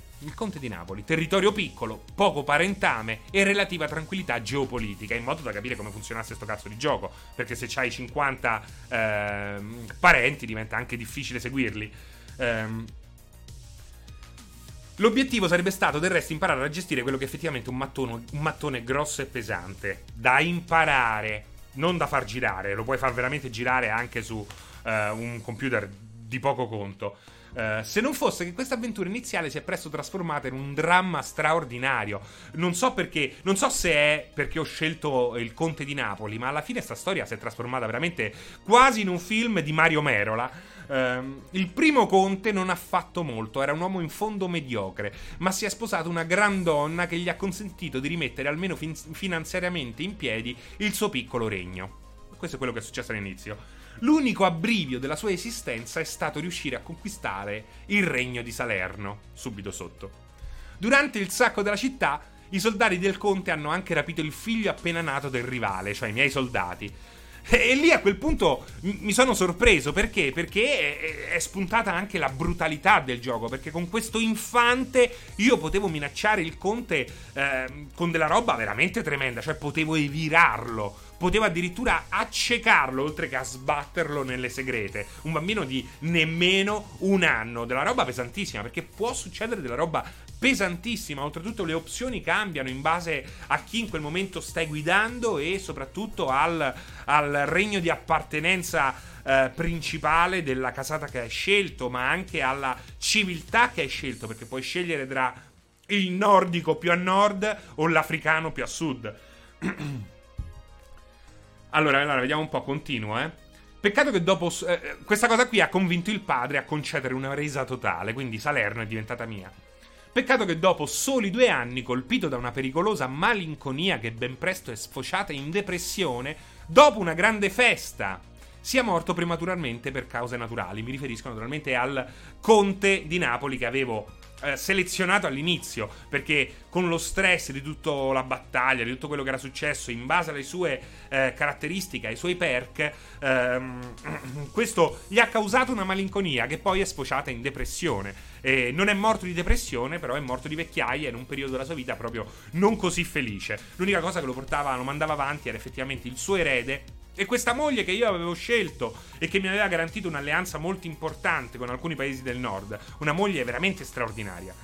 territorio piccolo, poco parentame e relativa tranquillità geopolitica, in modo da capire come funzionasse sto cazzo di gioco, perché se c'hai 50 parenti diventa anche difficile seguirli. L'obiettivo sarebbe stato del resto imparare a gestire quello che è effettivamente un mattone grosso e pesante, da imparare, non da far girare. Lo puoi far veramente girare anche su un computer di poco conto. Se non fosse che questa avventura iniziale si è presto trasformata in un dramma straordinario. Non so se è perché ho scelto il Conte di Napoli, ma alla fine sta storia si è trasformata veramente quasi in un film di Mario Merola. Il primo conte non ha fatto molto, era un uomo in fondo mediocre, ma si è sposato una gran donna che gli ha consentito di rimettere almeno finanziariamente in piedi il suo piccolo regno. Questo è quello che è successo all'inizio. L'unico abbrivio della sua esistenza è stato riuscire a conquistare il regno di Salerno, subito sotto. Durante il sacco della città, i soldati del conte hanno anche rapito il figlio appena nato del rivale, cioè i miei soldati. E lì a quel punto mi sono sorpreso, perché? Perché è spuntata anche la brutalità del gioco, perché con questo infante io potevo minacciare il conte con della roba veramente tremenda, cioè potevo evirarlo, potevo addirittura accecarlo oltre che a sbatterlo nelle segrete. Un bambino di nemmeno un anno, della roba pesantissima, perché può succedere della roba pesantissima. Oltretutto le opzioni cambiano in base a chi in quel momento stai guidando e soprattutto al regno di appartenenza principale della casata che hai scelto, ma anche alla civiltà che hai scelto, perché puoi scegliere tra il nordico più a nord o l'africano più a sud. Allora, vediamo un po', continuo, Peccato che dopo... questa cosa qui ha convinto il padre a concedere una resa totale, quindi Salerno è diventata mia. Peccato che dopo soli 2 anni, colpito da una pericolosa malinconia che ben presto è sfociata in depressione, dopo una grande festa sia morto prematuramente per cause naturali. Mi riferisco naturalmente al conte di Napoli che avevo selezionato all'inizio, perché con lo stress di tutta la battaglia, di tutto quello che era successo, in base alle sue caratteristiche, ai suoi perk, questo gli ha causato una malinconia che poi è sfociata in depressione. Non è morto di depressione, però è morto di vecchiaia, in un periodo della sua vita proprio non così felice. L'unica cosa che lo mandava avanti era effettivamente il suo erede, e questa moglie che io avevo scelto e che mi aveva garantito un'alleanza molto importante con alcuni paesi del nord, una moglie veramente straordinaria.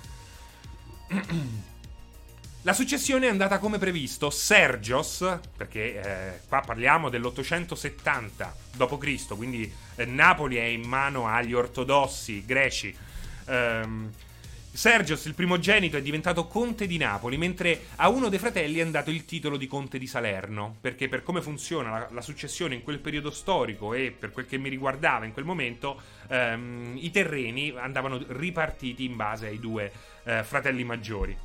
La successione è andata come previsto. Sergios, perché qua parliamo dell'870 d.C., quindi Napoli è in mano agli ortodossi greci. Sergios, il primogenito, è diventato conte di Napoli, mentre a uno dei fratelli è andato il titolo di conte di Salerno, perché per come funziona la successione in quel periodo storico e per quel che mi riguardava in quel momento, i terreni andavano ripartiti in base ai due fratelli maggiori.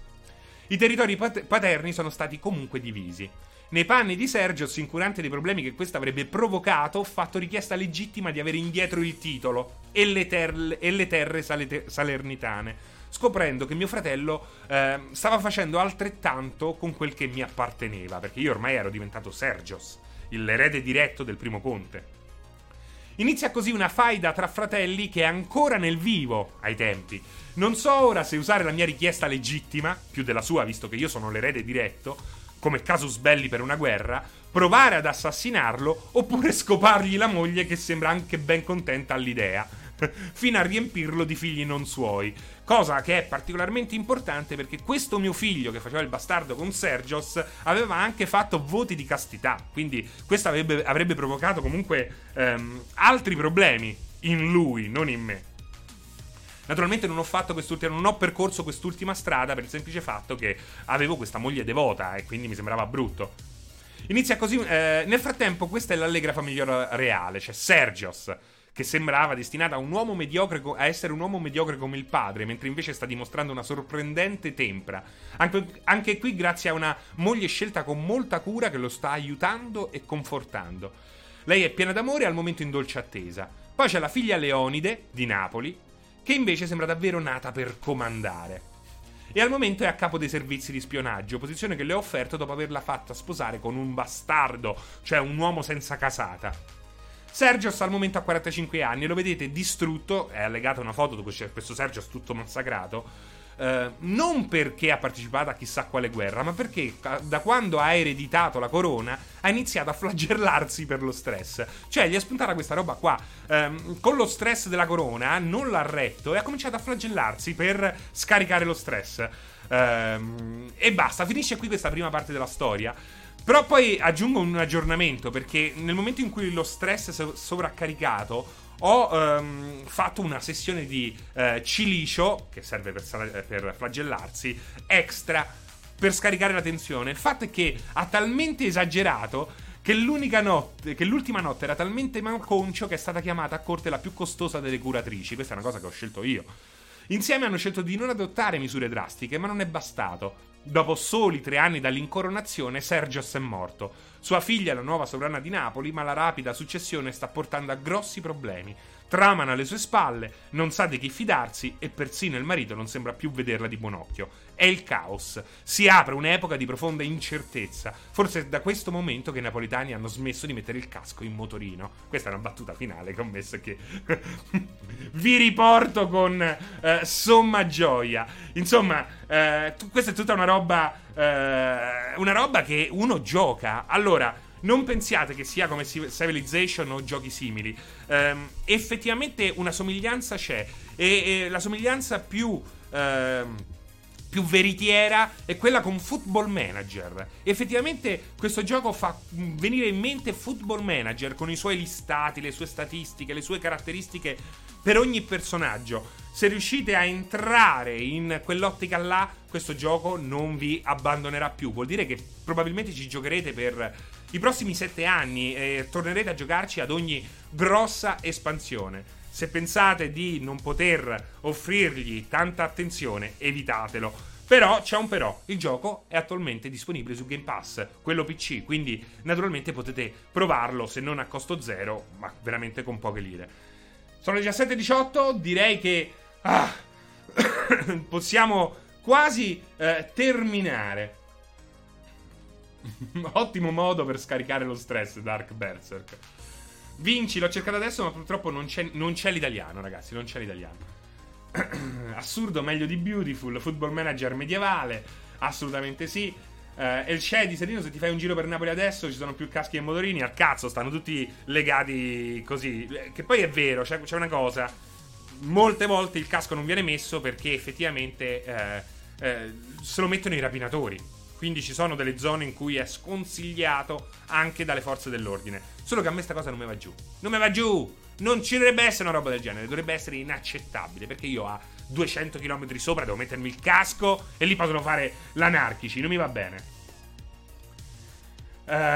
I territori paterni sono stati comunque divisi. Nei panni di Sergios, incurante dei problemi che questo avrebbe provocato, ho fatto richiesta legittima di avere indietro il titolo e le terre salernitane, scoprendo che mio fratello stava facendo altrettanto con quel che mi apparteneva, perché io ormai ero diventato Sergios, l'erede diretto del primo conte. Inizia così una faida tra fratelli che è ancora nel vivo ai tempi. Non so ora se usare la mia richiesta legittima, più della sua, visto che io sono l'erede diretto, come casus belli per una guerra, provare ad assassinarlo oppure scopargli la moglie, che sembra anche ben contenta all'idea, fino a riempirlo di figli non suoi, cosa che è particolarmente importante perché questo mio figlio che faceva il bastardo con Sergios aveva anche fatto voti di castità, quindi questo avrebbe provocato comunque altri problemi in lui, non in me. Naturalmente non ho percorso quest'ultima strada per il semplice fatto che avevo questa moglie devota e quindi mi sembrava brutto. Inizia così, nel frattempo questa è l'allegra famiglia reale, cioè Sergios, che sembrava destinata a essere un uomo mediocre come il padre, mentre invece sta dimostrando una sorprendente tempra. Anche qui grazie a una moglie scelta con molta cura che lo sta aiutando e confortando. Lei è piena d'amore e al momento in dolce attesa. Poi c'è la figlia Leonide, di Napoli, che invece sembra davvero nata per comandare. E al momento è a capo dei servizi di spionaggio, posizione che le ho offerto dopo averla fatta sposare con un bastardo, cioè un uomo senza casata. Sergios al momento ha 45 anni e lo vedete distrutto, è allegata una foto dove c'è questo Sergios tutto massacrato, non perché ha partecipato a chissà quale guerra, ma perché da quando ha ereditato la corona ha iniziato a flagellarsi per lo stress, cioè gli è spuntata questa roba qua, con lo stress della corona non l'ha retto e ha cominciato a flagellarsi per scaricare lo stress, e basta, finisce qui questa prima parte della storia. Però poi aggiungo un aggiornamento, perché nel momento in cui lo stress è sovraccaricato ho fatto una sessione di cilicio, che serve per flagellarsi, extra, per scaricare la tensione. Il fatto è che ha talmente esagerato che l'ultima notte era talmente malconcio che è stata chiamata a corte la più costosa delle curatrici. Questa è una cosa che ho scelto io. Insieme hanno scelto di non adottare misure drastiche, ma non è bastato. Dopo soli 3 anni dall'incoronazione, Sergios è morto. Sua figlia è la nuova sovrana di Napoli, ma la rapida successione sta portando a grossi problemi. Tramano alle sue spalle, non sa di chi fidarsi e persino il marito non sembra più vederla di buon occhio. È il caos. Si apre un'epoca di profonda incertezza. Forse è da questo momento che i napoletani hanno smesso di mettere il casco in motorino. Questa è una battuta finale che ho messo che vi riporto con somma gioia. Insomma, questa è tutta una roba che uno gioca. Allora, non pensiate che sia come Civilization o giochi simili. Effettivamente una somiglianza c'è, e la somiglianza più veritiera è quella con Football Manager. Effettivamente questo gioco fa venire in mente Football Manager, con i suoi listati, le sue statistiche, le sue caratteristiche per ogni personaggio. Se riuscite a entrare in quell'ottica là, questo gioco non vi abbandonerà più. Vuol dire che probabilmente ci giocherete per i prossimi 7 anni e tornerete a giocarci ad ogni grossa espansione. Se pensate di non poter offrirgli tanta attenzione, evitatelo. Però c'è un però, il gioco è attualmente disponibile su Game Pass, quello PC, quindi naturalmente potete provarlo, se non a costo zero, ma veramente con poche lire. Sono le 17:18, direi che possiamo quasi terminare. Ottimo modo per scaricare lo stress, Dark Berserk. Vinci, l'ho cercato adesso, ma purtroppo non c'è l'italiano, ragazzi, non c'è l'italiano. Assurdo, meglio di Beautiful. Football Manager medievale, assolutamente sì. El Shady, Serino, se ti fai un giro per Napoli adesso ci sono più caschi e motorini. Al cazzo, stanno tutti legati così. Che poi è vero, c'è una cosa: molte volte il casco non viene messo perché effettivamente se lo mettono i rapinatori. Quindi ci sono delle zone in cui è sconsigliato anche dalle forze dell'ordine. Solo che a me sta cosa non mi va giù. Non mi va giù! Non ci dovrebbe essere una roba del genere, dovrebbe essere inaccettabile, perché io a 200 km sopra devo mettermi il casco e lì posso fare l'anarchici, non mi va bene.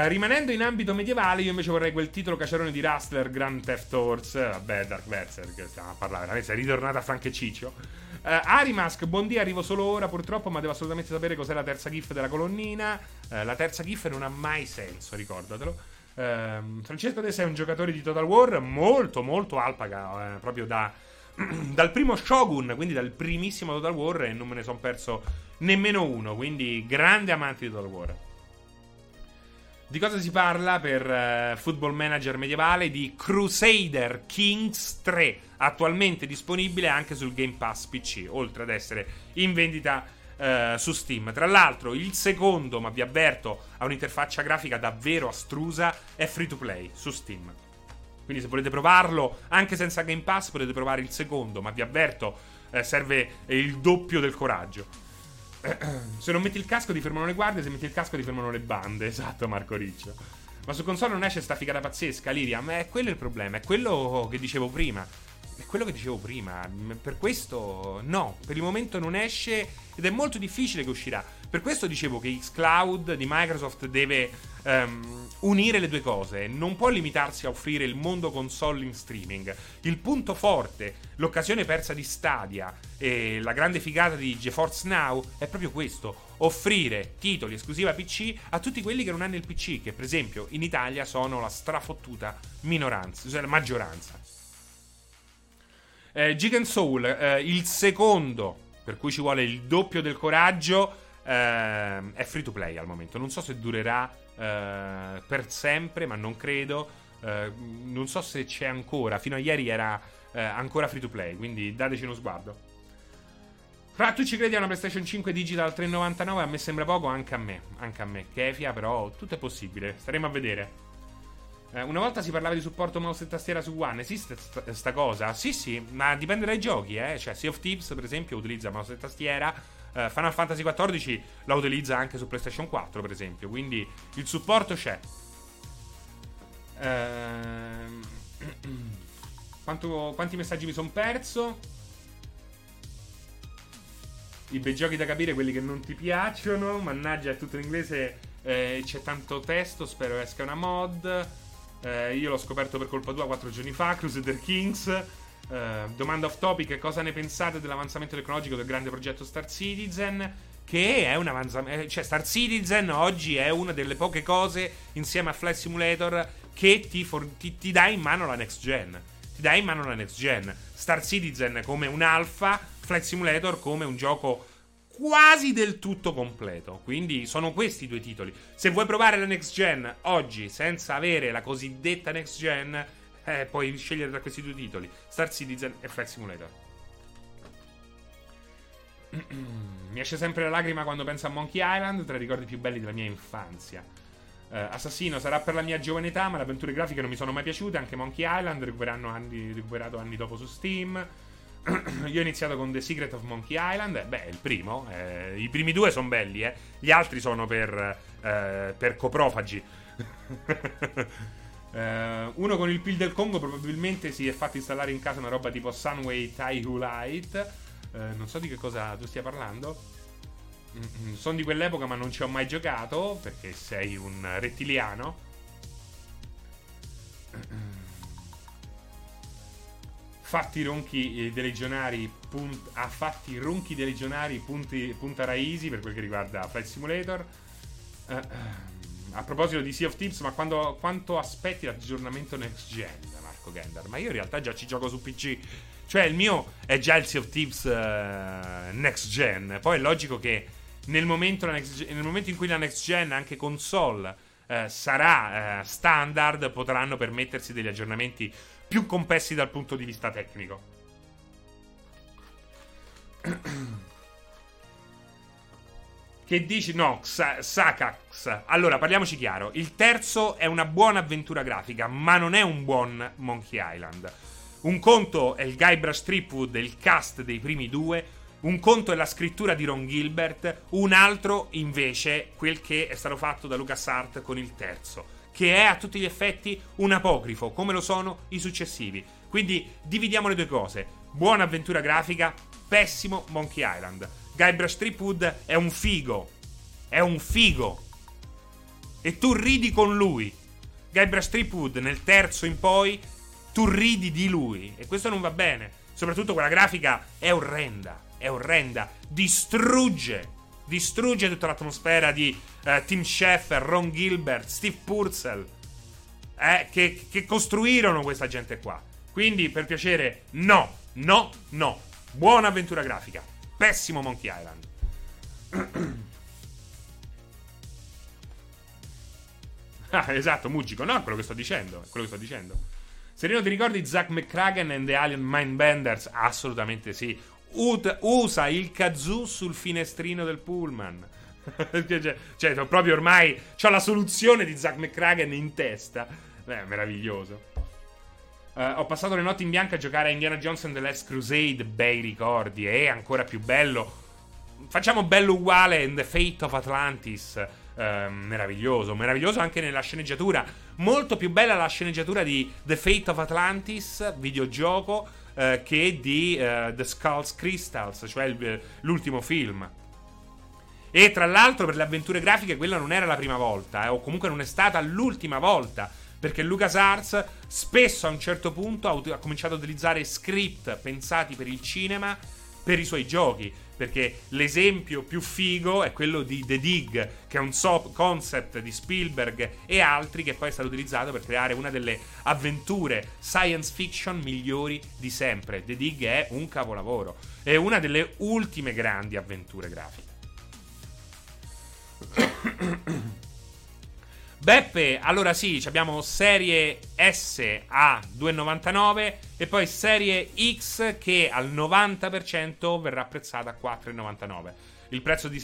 Rimanendo in ambito medievale, io invece vorrei quel titolo cacerone di Rustler, Grand Theft Horse. Vabbè, Dark Berserk, stiamo a parlare, veramente è ritornata Frank e Ciccio. Arimask, buon dia, arrivo solo ora purtroppo, ma devo assolutamente sapere cos'è la terza gif della colonnina. La terza gif non ha mai senso, ricordatelo. Francesco De, sei un giocatore di Total War molto molto alpaca, proprio dal primo Shogun, quindi dal primissimo Total War, e non me ne sono perso nemmeno uno, quindi grande amante di Total War. Di cosa si parla per Football Manager medievale? Di Crusader Kings 3, attualmente disponibile anche sul Game Pass PC, oltre ad essere in vendita su Steam. Tra l'altro il secondo, ma vi avverto, ha un'interfaccia grafica davvero astrusa, è free to play su Steam. Quindi se volete provarlo, anche senza Game Pass, potete provare il secondo, ma vi avverto, serve il doppio del coraggio. Se non metti il casco ti fermano le guardie, se metti il casco ti fermano le bande. Esatto, Marco Riccio. Ma su console non esce sta figata pazzesca, Liria. Ma è quello il problema, è quello che dicevo prima. Per questo no, per il momento non esce ed è molto difficile che uscirà. Per questo dicevo che xCloud di Microsoft deve unire le due cose, non può limitarsi a offrire il mondo console in streaming. Il punto forte, l'occasione persa di Stadia e la grande figata di GeForce Now è proprio questo: offrire titoli esclusiva PC a tutti quelli che non hanno il PC, che per esempio in Italia sono la strafottuta minoranza, cioè la maggioranza. Gigan Soul, il secondo, per cui ci vuole il doppio del coraggio, è free to play al momento. Non so se durerà per sempre, ma non credo. Non so se c'è ancora. Fino a ieri era ancora free to play, quindi dateci uno sguardo. Fra, tu ci credi a una PlayStation 5 Digital $3,99? A me sembra poco, anche a me. Kefia, però tutto è possibile, staremo a vedere. Una volta si parlava di supporto mouse e tastiera su One. Esiste sta cosa? Sì, ma dipende dai giochi, Cioè Sea of Thieves, per esempio, utilizza mouse e tastiera. Final Fantasy XIV la utilizza anche su PlayStation 4, per esempio. Quindi il supporto c'è. Quanti messaggi mi sono perso? I bei giochi da capire, quelli che non ti piacciono. Mannaggia, è tutto in inglese, c'è tanto testo. Spero esca una mod. Io l'ho scoperto per colpa tua 4 giorni fa, Crusader Kings. Domanda off topic: cosa ne pensate dell'avanzamento tecnologico del grande progetto Star Citizen? Che è un avanzamento, cioè Star Citizen oggi è una delle poche cose, insieme a Flight Simulator, che ti dà in mano la next gen. Star Citizen come un alfa, Flight Simulator come un gioco quasi del tutto completo. Quindi sono questi due titoli. Se vuoi provare la next gen oggi senza avere la cosiddetta next gen, puoi scegliere tra questi due titoli, Star Citizen e Flight Simulator. Mi esce sempre la lacrima quando penso a Monkey Island, tra i ricordi più belli della mia infanzia. Assassino, sarà per la mia giovane età, ma le avventure grafiche non mi sono mai piaciute. Anche Monkey Island, recuperato anni dopo su Steam. Io ho iniziato con The Secret of Monkey Island, il primo, i primi due sono belli, gli altri sono per coprofagi. Uno con il PIL del Congo probabilmente si è fatto installare in casa una roba tipo Sunway Taihu Lite. Non so di che cosa tu stia parlando. Sono di quell'epoca, ma non ci ho mai giocato perché sei un rettiliano. a fatti ronchi dei legionari punta Raisi per quel che riguarda Flight Simulator. A proposito di Sea of Thieves, ma quanto aspetti l'aggiornamento next gen, Marco Gendar? Ma io in realtà già ci gioco su PC, cioè il mio è già il Sea of Thieves next gen. Poi è logico che nel momento in cui la next gen, anche console, sarà standard, potranno permettersi degli aggiornamenti più complessi dal punto di vista tecnico. Che dici? No, Sakax. Allora, parliamoci chiaro. Il terzo è una buona avventura grafica, ma non è un buon Monkey Island. Un conto è il Guybrush Threepwood e il cast dei primi due, un conto è la scrittura di Ron Gilbert, un altro invece quel che è stato fatto da LucasArts con il terzo, che è a tutti gli effetti un apocrifo, come lo sono i successivi. Quindi dividiamo le due cose. Buona avventura grafica, pessimo Monkey Island. Guybrush Threepwood è un figo. È un figo. E tu ridi con lui. Guybrush Threepwood nel terzo in poi, tu ridi di lui. E questo non va bene. Soprattutto quella grafica è orrenda. È orrenda. Distrugge tutta l'atmosfera di Tim Schafer, Ron Gilbert, Steve Purcell, che costruirono questa gente qua. Quindi, per piacere, no, no, no. Buona avventura grafica, pessimo Monkey Island. Ah, esatto, Mugico. No, è quello che sto dicendo. Serino, ti ricordi Zack McCracken and the Alien Mindbenders? Assolutamente sì. Usa il kazoo sul finestrino del pullman. Cioè, proprio ormai c'ho la soluzione di Zack McCracken in testa. Meraviglioso. Ho passato le notti in bianco a giocare a Indiana Jones and the Last Crusade. Bei ricordi. E ancora più bello, facciamo bello uguale, in The Fate of Atlantis. Meraviglioso anche nella sceneggiatura. Molto più bella la sceneggiatura di The Fate of Atlantis videogioco che di The Skull's Crystals, cioè l'ultimo film. E tra l'altro, per le avventure grafiche, quella non era la prima volta, o comunque non è stata l'ultima volta, perché LucasArts spesso a un certo punto ha cominciato a utilizzare script pensati per il cinema per i suoi giochi. Perché l'esempio più figo è quello di The Dig, che è un concept di Spielberg e altri, che poi è stato utilizzato per creare una delle avventure science fiction migliori di sempre. The Dig è un capolavoro, è una delle ultime grandi avventure grafiche. Beppe, allora sì, abbiamo serie S a 2,99 e poi serie X che al 90% verrà apprezzata a 4,99. Il prezzo di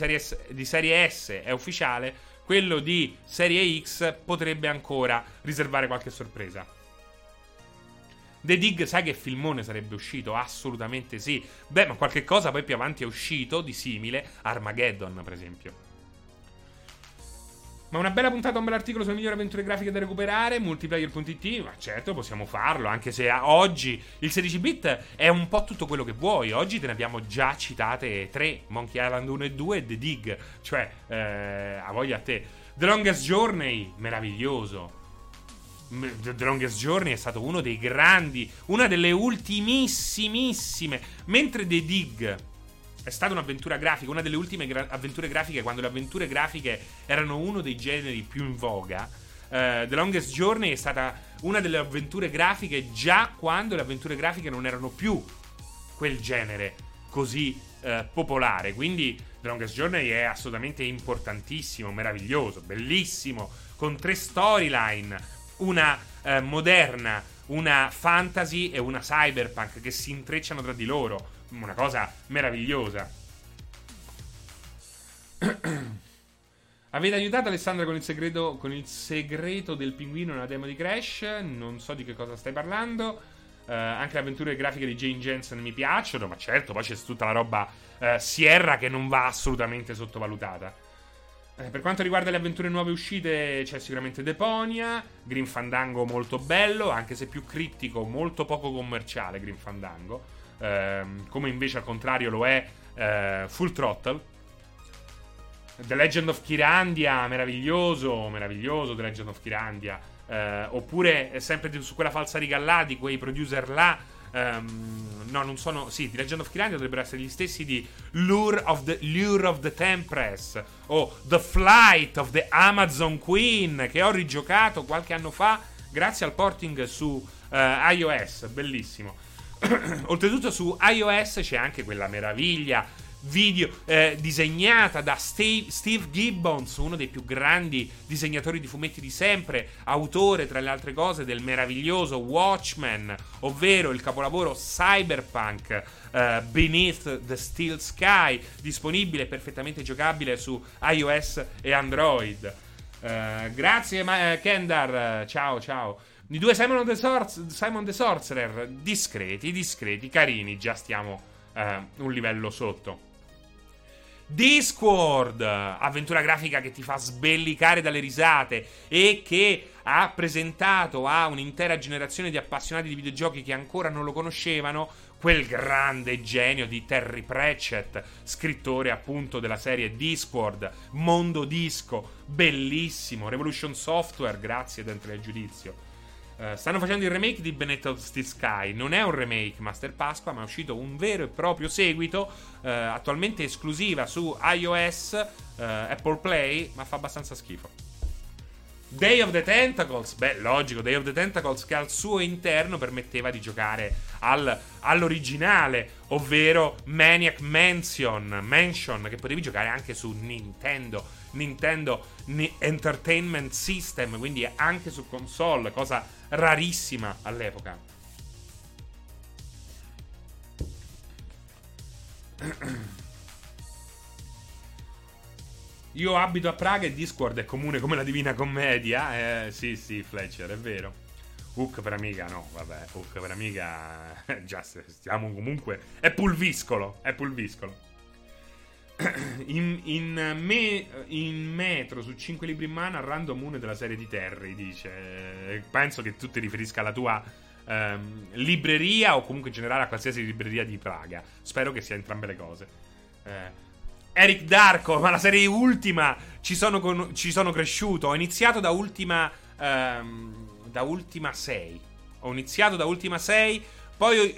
serie S è ufficiale, quello di serie X potrebbe ancora riservare qualche sorpresa. The Dig, sai che filmone sarebbe uscito? Assolutamente sì. Beh, ma qualche cosa poi più avanti è uscito di simile, Armageddon per esempio. Ma una bella puntata, un bell'articolo sulle migliori avventure grafiche da recuperare, multiplayer.it, ma certo possiamo farlo, anche se oggi il 16-bit è un po' tutto quello che vuoi. Oggi te ne abbiamo già citate 3, Monkey Island 1 e 2 e The Dig, cioè a voglia a te. The Longest Journey, meraviglioso. The Longest Journey è stato uno dei grandi, una delle ultimissimissime, mentre The Dig è stata un'avventura grafica, una delle ultime avventure grafiche, quando le avventure grafiche erano uno dei generi più in voga. The Longest Journey è stata una delle avventure grafiche già quando le avventure grafiche non erano più quel genere così popolare. Quindi The Longest Journey è assolutamente importantissimo, meraviglioso, bellissimo, con 3 storyline, una moderna, una fantasy e una cyberpunk che si intrecciano tra di loro. Una cosa meravigliosa. Avete aiutato Alessandra con il segreto del pinguino nella demo di Crash? Non so di che cosa stai parlando. Anche le avventure grafiche di Jane Jensen mi piacciono, ma certo, poi c'è tutta la roba Sierra che non va assolutamente sottovalutata. Per quanto riguarda le avventure nuove uscite, c'è sicuramente Deponia, Grim Fandango molto bello, anche se più criptico, molto poco commerciale Grim Fandango. Come invece al contrario lo è Full Throttle. The Legend of Kirandia, meraviglioso The Legend of Kirandia, oppure sempre su quella falsariga là di quei producer là No, non sono. Sì, The Legend of Kirandia dovrebbero essere gli stessi di Lure of the Tempress o The Flight of the Amazon Queen, che ho rigiocato qualche anno fa grazie al porting su iOS, bellissimo. Oltretutto su iOS c'è anche quella meraviglia video disegnata da Steve Gibbons, uno dei più grandi disegnatori di fumetti di sempre, autore tra le altre cose del meraviglioso Watchmen, ovvero il capolavoro cyberpunk Beneath the Steel Sky, disponibile perfettamente giocabile su iOS e Android. Grazie Kendar, ciao. I due Simon the Sorcerer, discreti, carini, già stiamo un livello sotto. Discworld, avventura grafica che ti fa sbellicare dalle risate e che ha presentato a un'intera generazione di appassionati di videogiochi che ancora non lo conoscevano quel grande genio di Terry Pratchett, scrittore appunto della serie Discworld, mondo disco, bellissimo. Revolution Software, grazie Dante del Giudizio. Stanno facendo il remake di Beneath the Steel Sky. Non è un remake, Master Pasqua, ma è uscito un vero e proprio seguito, attualmente esclusiva su iOS, Apple Play, ma fa abbastanza schifo. Day of the Tentacles, beh, logico, Day of the Tentacles che al suo interno permetteva di giocare all'originale, ovvero Maniac Mansion, che potevi giocare anche su Nintendo Entertainment System, quindi anche su console, cosa rarissima all'epoca. Io abito a Praga e Discord è comune come la Divina Commedia. Sì, Fletcher, è vero. Hook per amica, no, vabbè, Hook per amica, già stiamo comunque... È pulviscolo. In metro su 5 libri in mano, a random uno della serie di Terry, dice. Penso che tu ti riferisca alla tua libreria, o comunque in generale a qualsiasi libreria di Praga. Spero che sia entrambe le cose. Eric Darko, ma la serie Ultima ci sono cresciuto. Ho iniziato da Ultima 6. Poi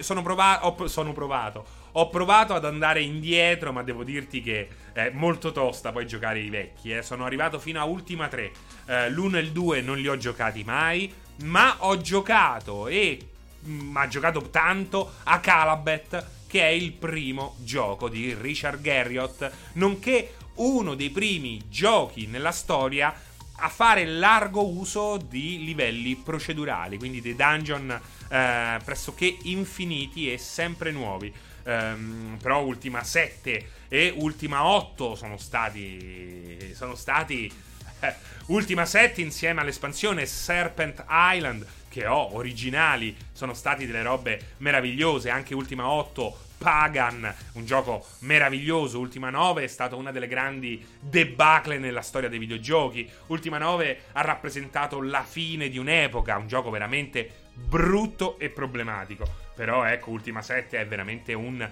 ho provato ad andare indietro, ma devo dirti che è molto tosta poi giocare i vecchi. Sono arrivato fino a Ultima 3. L'1 e il 2 non li ho giocati mai, ma ho giocato tanto a Calabet, che è il primo gioco di Richard Garriott, nonché uno dei primi giochi nella storia a fare largo uso di livelli procedurali, quindi dei dungeon pressoché infiniti e sempre nuovi. Però Ultima 7 e Ultima 8 sono stati Ultima 7 insieme all'espansione Serpent Island, che ho originali, sono stati delle robe meravigliose. Anche Ultima 8 Pagan, un gioco meraviglioso. Ultima 9 è stata una delle grandi debacle nella storia dei videogiochi. Ultima 9 ha rappresentato la fine di un'epoca, un gioco veramente brutto e problematico. Però ecco, Ultima 7 è veramente un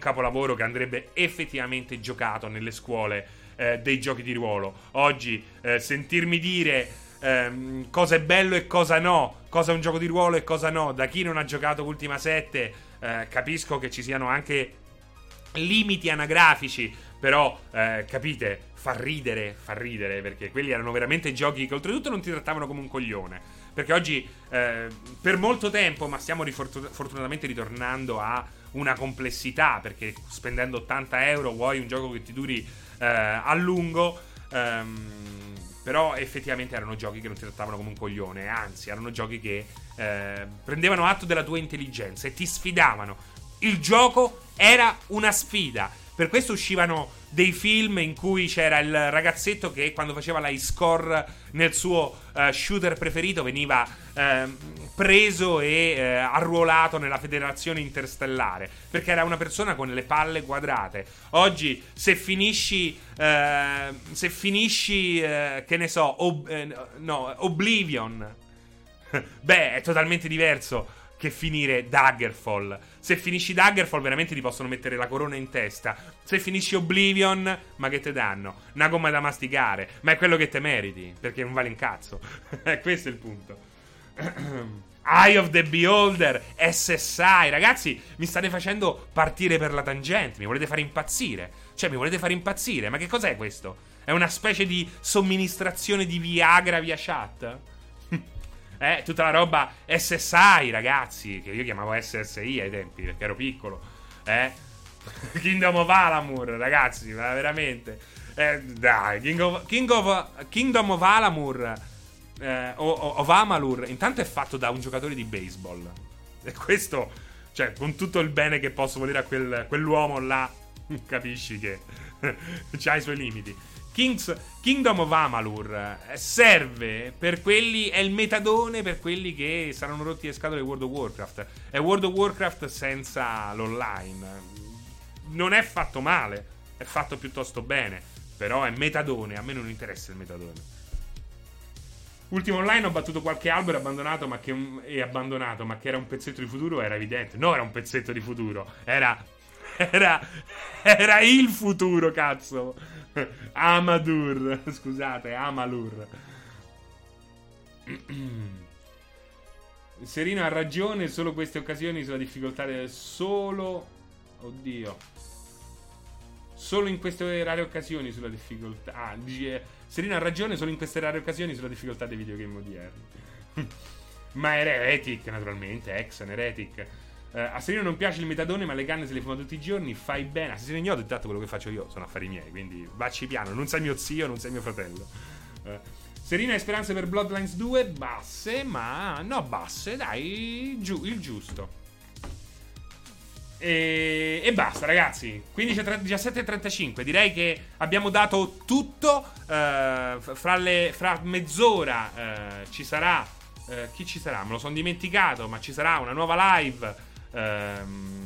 capolavoro che andrebbe effettivamente giocato nelle scuole dei giochi di ruolo. Oggi sentirmi dire cosa è bello e cosa no, cosa è un gioco di ruolo e cosa no, da chi non ha giocato Ultima 7, capisco che ci siano anche limiti anagrafici, però capite, fa ridere, perché quelli erano veramente giochi che oltretutto non ti trattavano come un coglione. Perché oggi, per molto tempo, ma stiamo fortunatamente ritornando a una complessità, perché spendendo 80 euro vuoi un gioco che ti duri a lungo, però effettivamente erano giochi che non ti trattavano come un coglione, anzi erano giochi che prendevano atto della tua intelligenza e ti sfidavano. Il gioco era una sfida. Per questo uscivano dei film in cui c'era il ragazzetto che quando faceva la score nel suo shooter preferito veniva preso e arruolato nella federazione interstellare, perché era una persona con le palle quadrate. Oggi se finisci che ne so, Oblivion beh, è totalmente diverso che finire Daggerfall. Se finisci Daggerfall veramente ti possono mettere la corona in testa. Se finisci Oblivion, ma che te danno? Una gomma da masticare, ma è quello che te meriti, perché non vale un cazzo. Questo è il punto. Eye of the Beholder, SSI. Ragazzi, mi state facendo partire per la tangente, mi volete far impazzire. Cioè, mi volete far impazzire, ma che cos'è questo? È una specie di somministrazione di Viagra via chat? Tutta la roba SSI, ragazzi, che io chiamavo SSI ai tempi, perché ero piccolo. Kingdom of Alamur, ragazzi, ma veramente. Dai, Kingdom of Alamur, of Amalur, intanto è fatto da un giocatore di baseball. E questo, cioè, con tutto il bene che posso volere a quell'uomo là, capisci che c'ha i suoi limiti. Kingdom of Amalur serve per quelli, è il metadone per quelli che saranno rotti le scatole di World of Warcraft. È World of Warcraft senza l'online. Non è fatto male, è fatto piuttosto bene, però è metadone, a me non interessa il metadone. Ultima Online ho battuto qualche albero abbandonato, ma che era un pezzetto di futuro, era evidente. No, era un pezzetto di futuro, era il futuro, cazzo. Amadur, scusate, Amalur. Serino ha ragione, solo queste occasioni sono difficoltà del solo. Oddio. Solo in queste rare occasioni sulla difficoltà. Dice Serena ha ragione, solo in queste rare occasioni sulla difficoltà dei videogame odierni. Ma era Heretic, naturalmente, Hexen, Heretic. A Serena non piace il metadone, ma le canne se le fuma tutti i giorni, fai bene. Assassino ignoto, intanto quello che faccio io sono affari miei, quindi vacci piano, non sei mio zio, non sei mio fratello. Serena hai speranze per Bloodlines 2? Basse, ma no, basse, dai, il giusto. E basta, ragazzi. 17:35. Direi che abbiamo dato tutto. Fra mezz'ora ci sarà. Chi ci sarà? Me lo sono dimenticato. Ma ci sarà una nuova live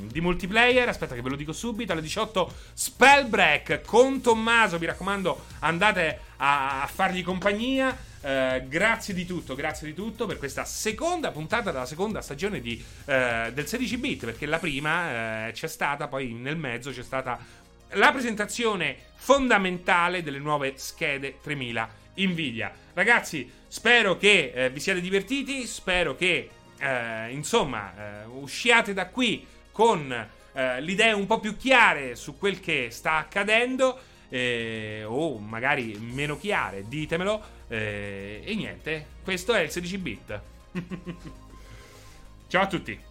di multiplayer. Aspetta, che ve lo dico subito. Alle 18 Spellbreak con Tommaso. Vi raccomando, andate a fargli compagnia. Grazie di tutto per questa seconda puntata della seconda stagione del 16-bit, perché la prima c'è stata, poi nel mezzo c'è stata la presentazione fondamentale delle nuove schede 3000 Nvidia. Ragazzi, spero che vi siate divertiti, spero che insomma usciate da qui con le idee un po' più chiare su quel che sta accadendo, o magari meno chiare, ditemelo. E niente, questo è il 16-bit. Ciao a tutti.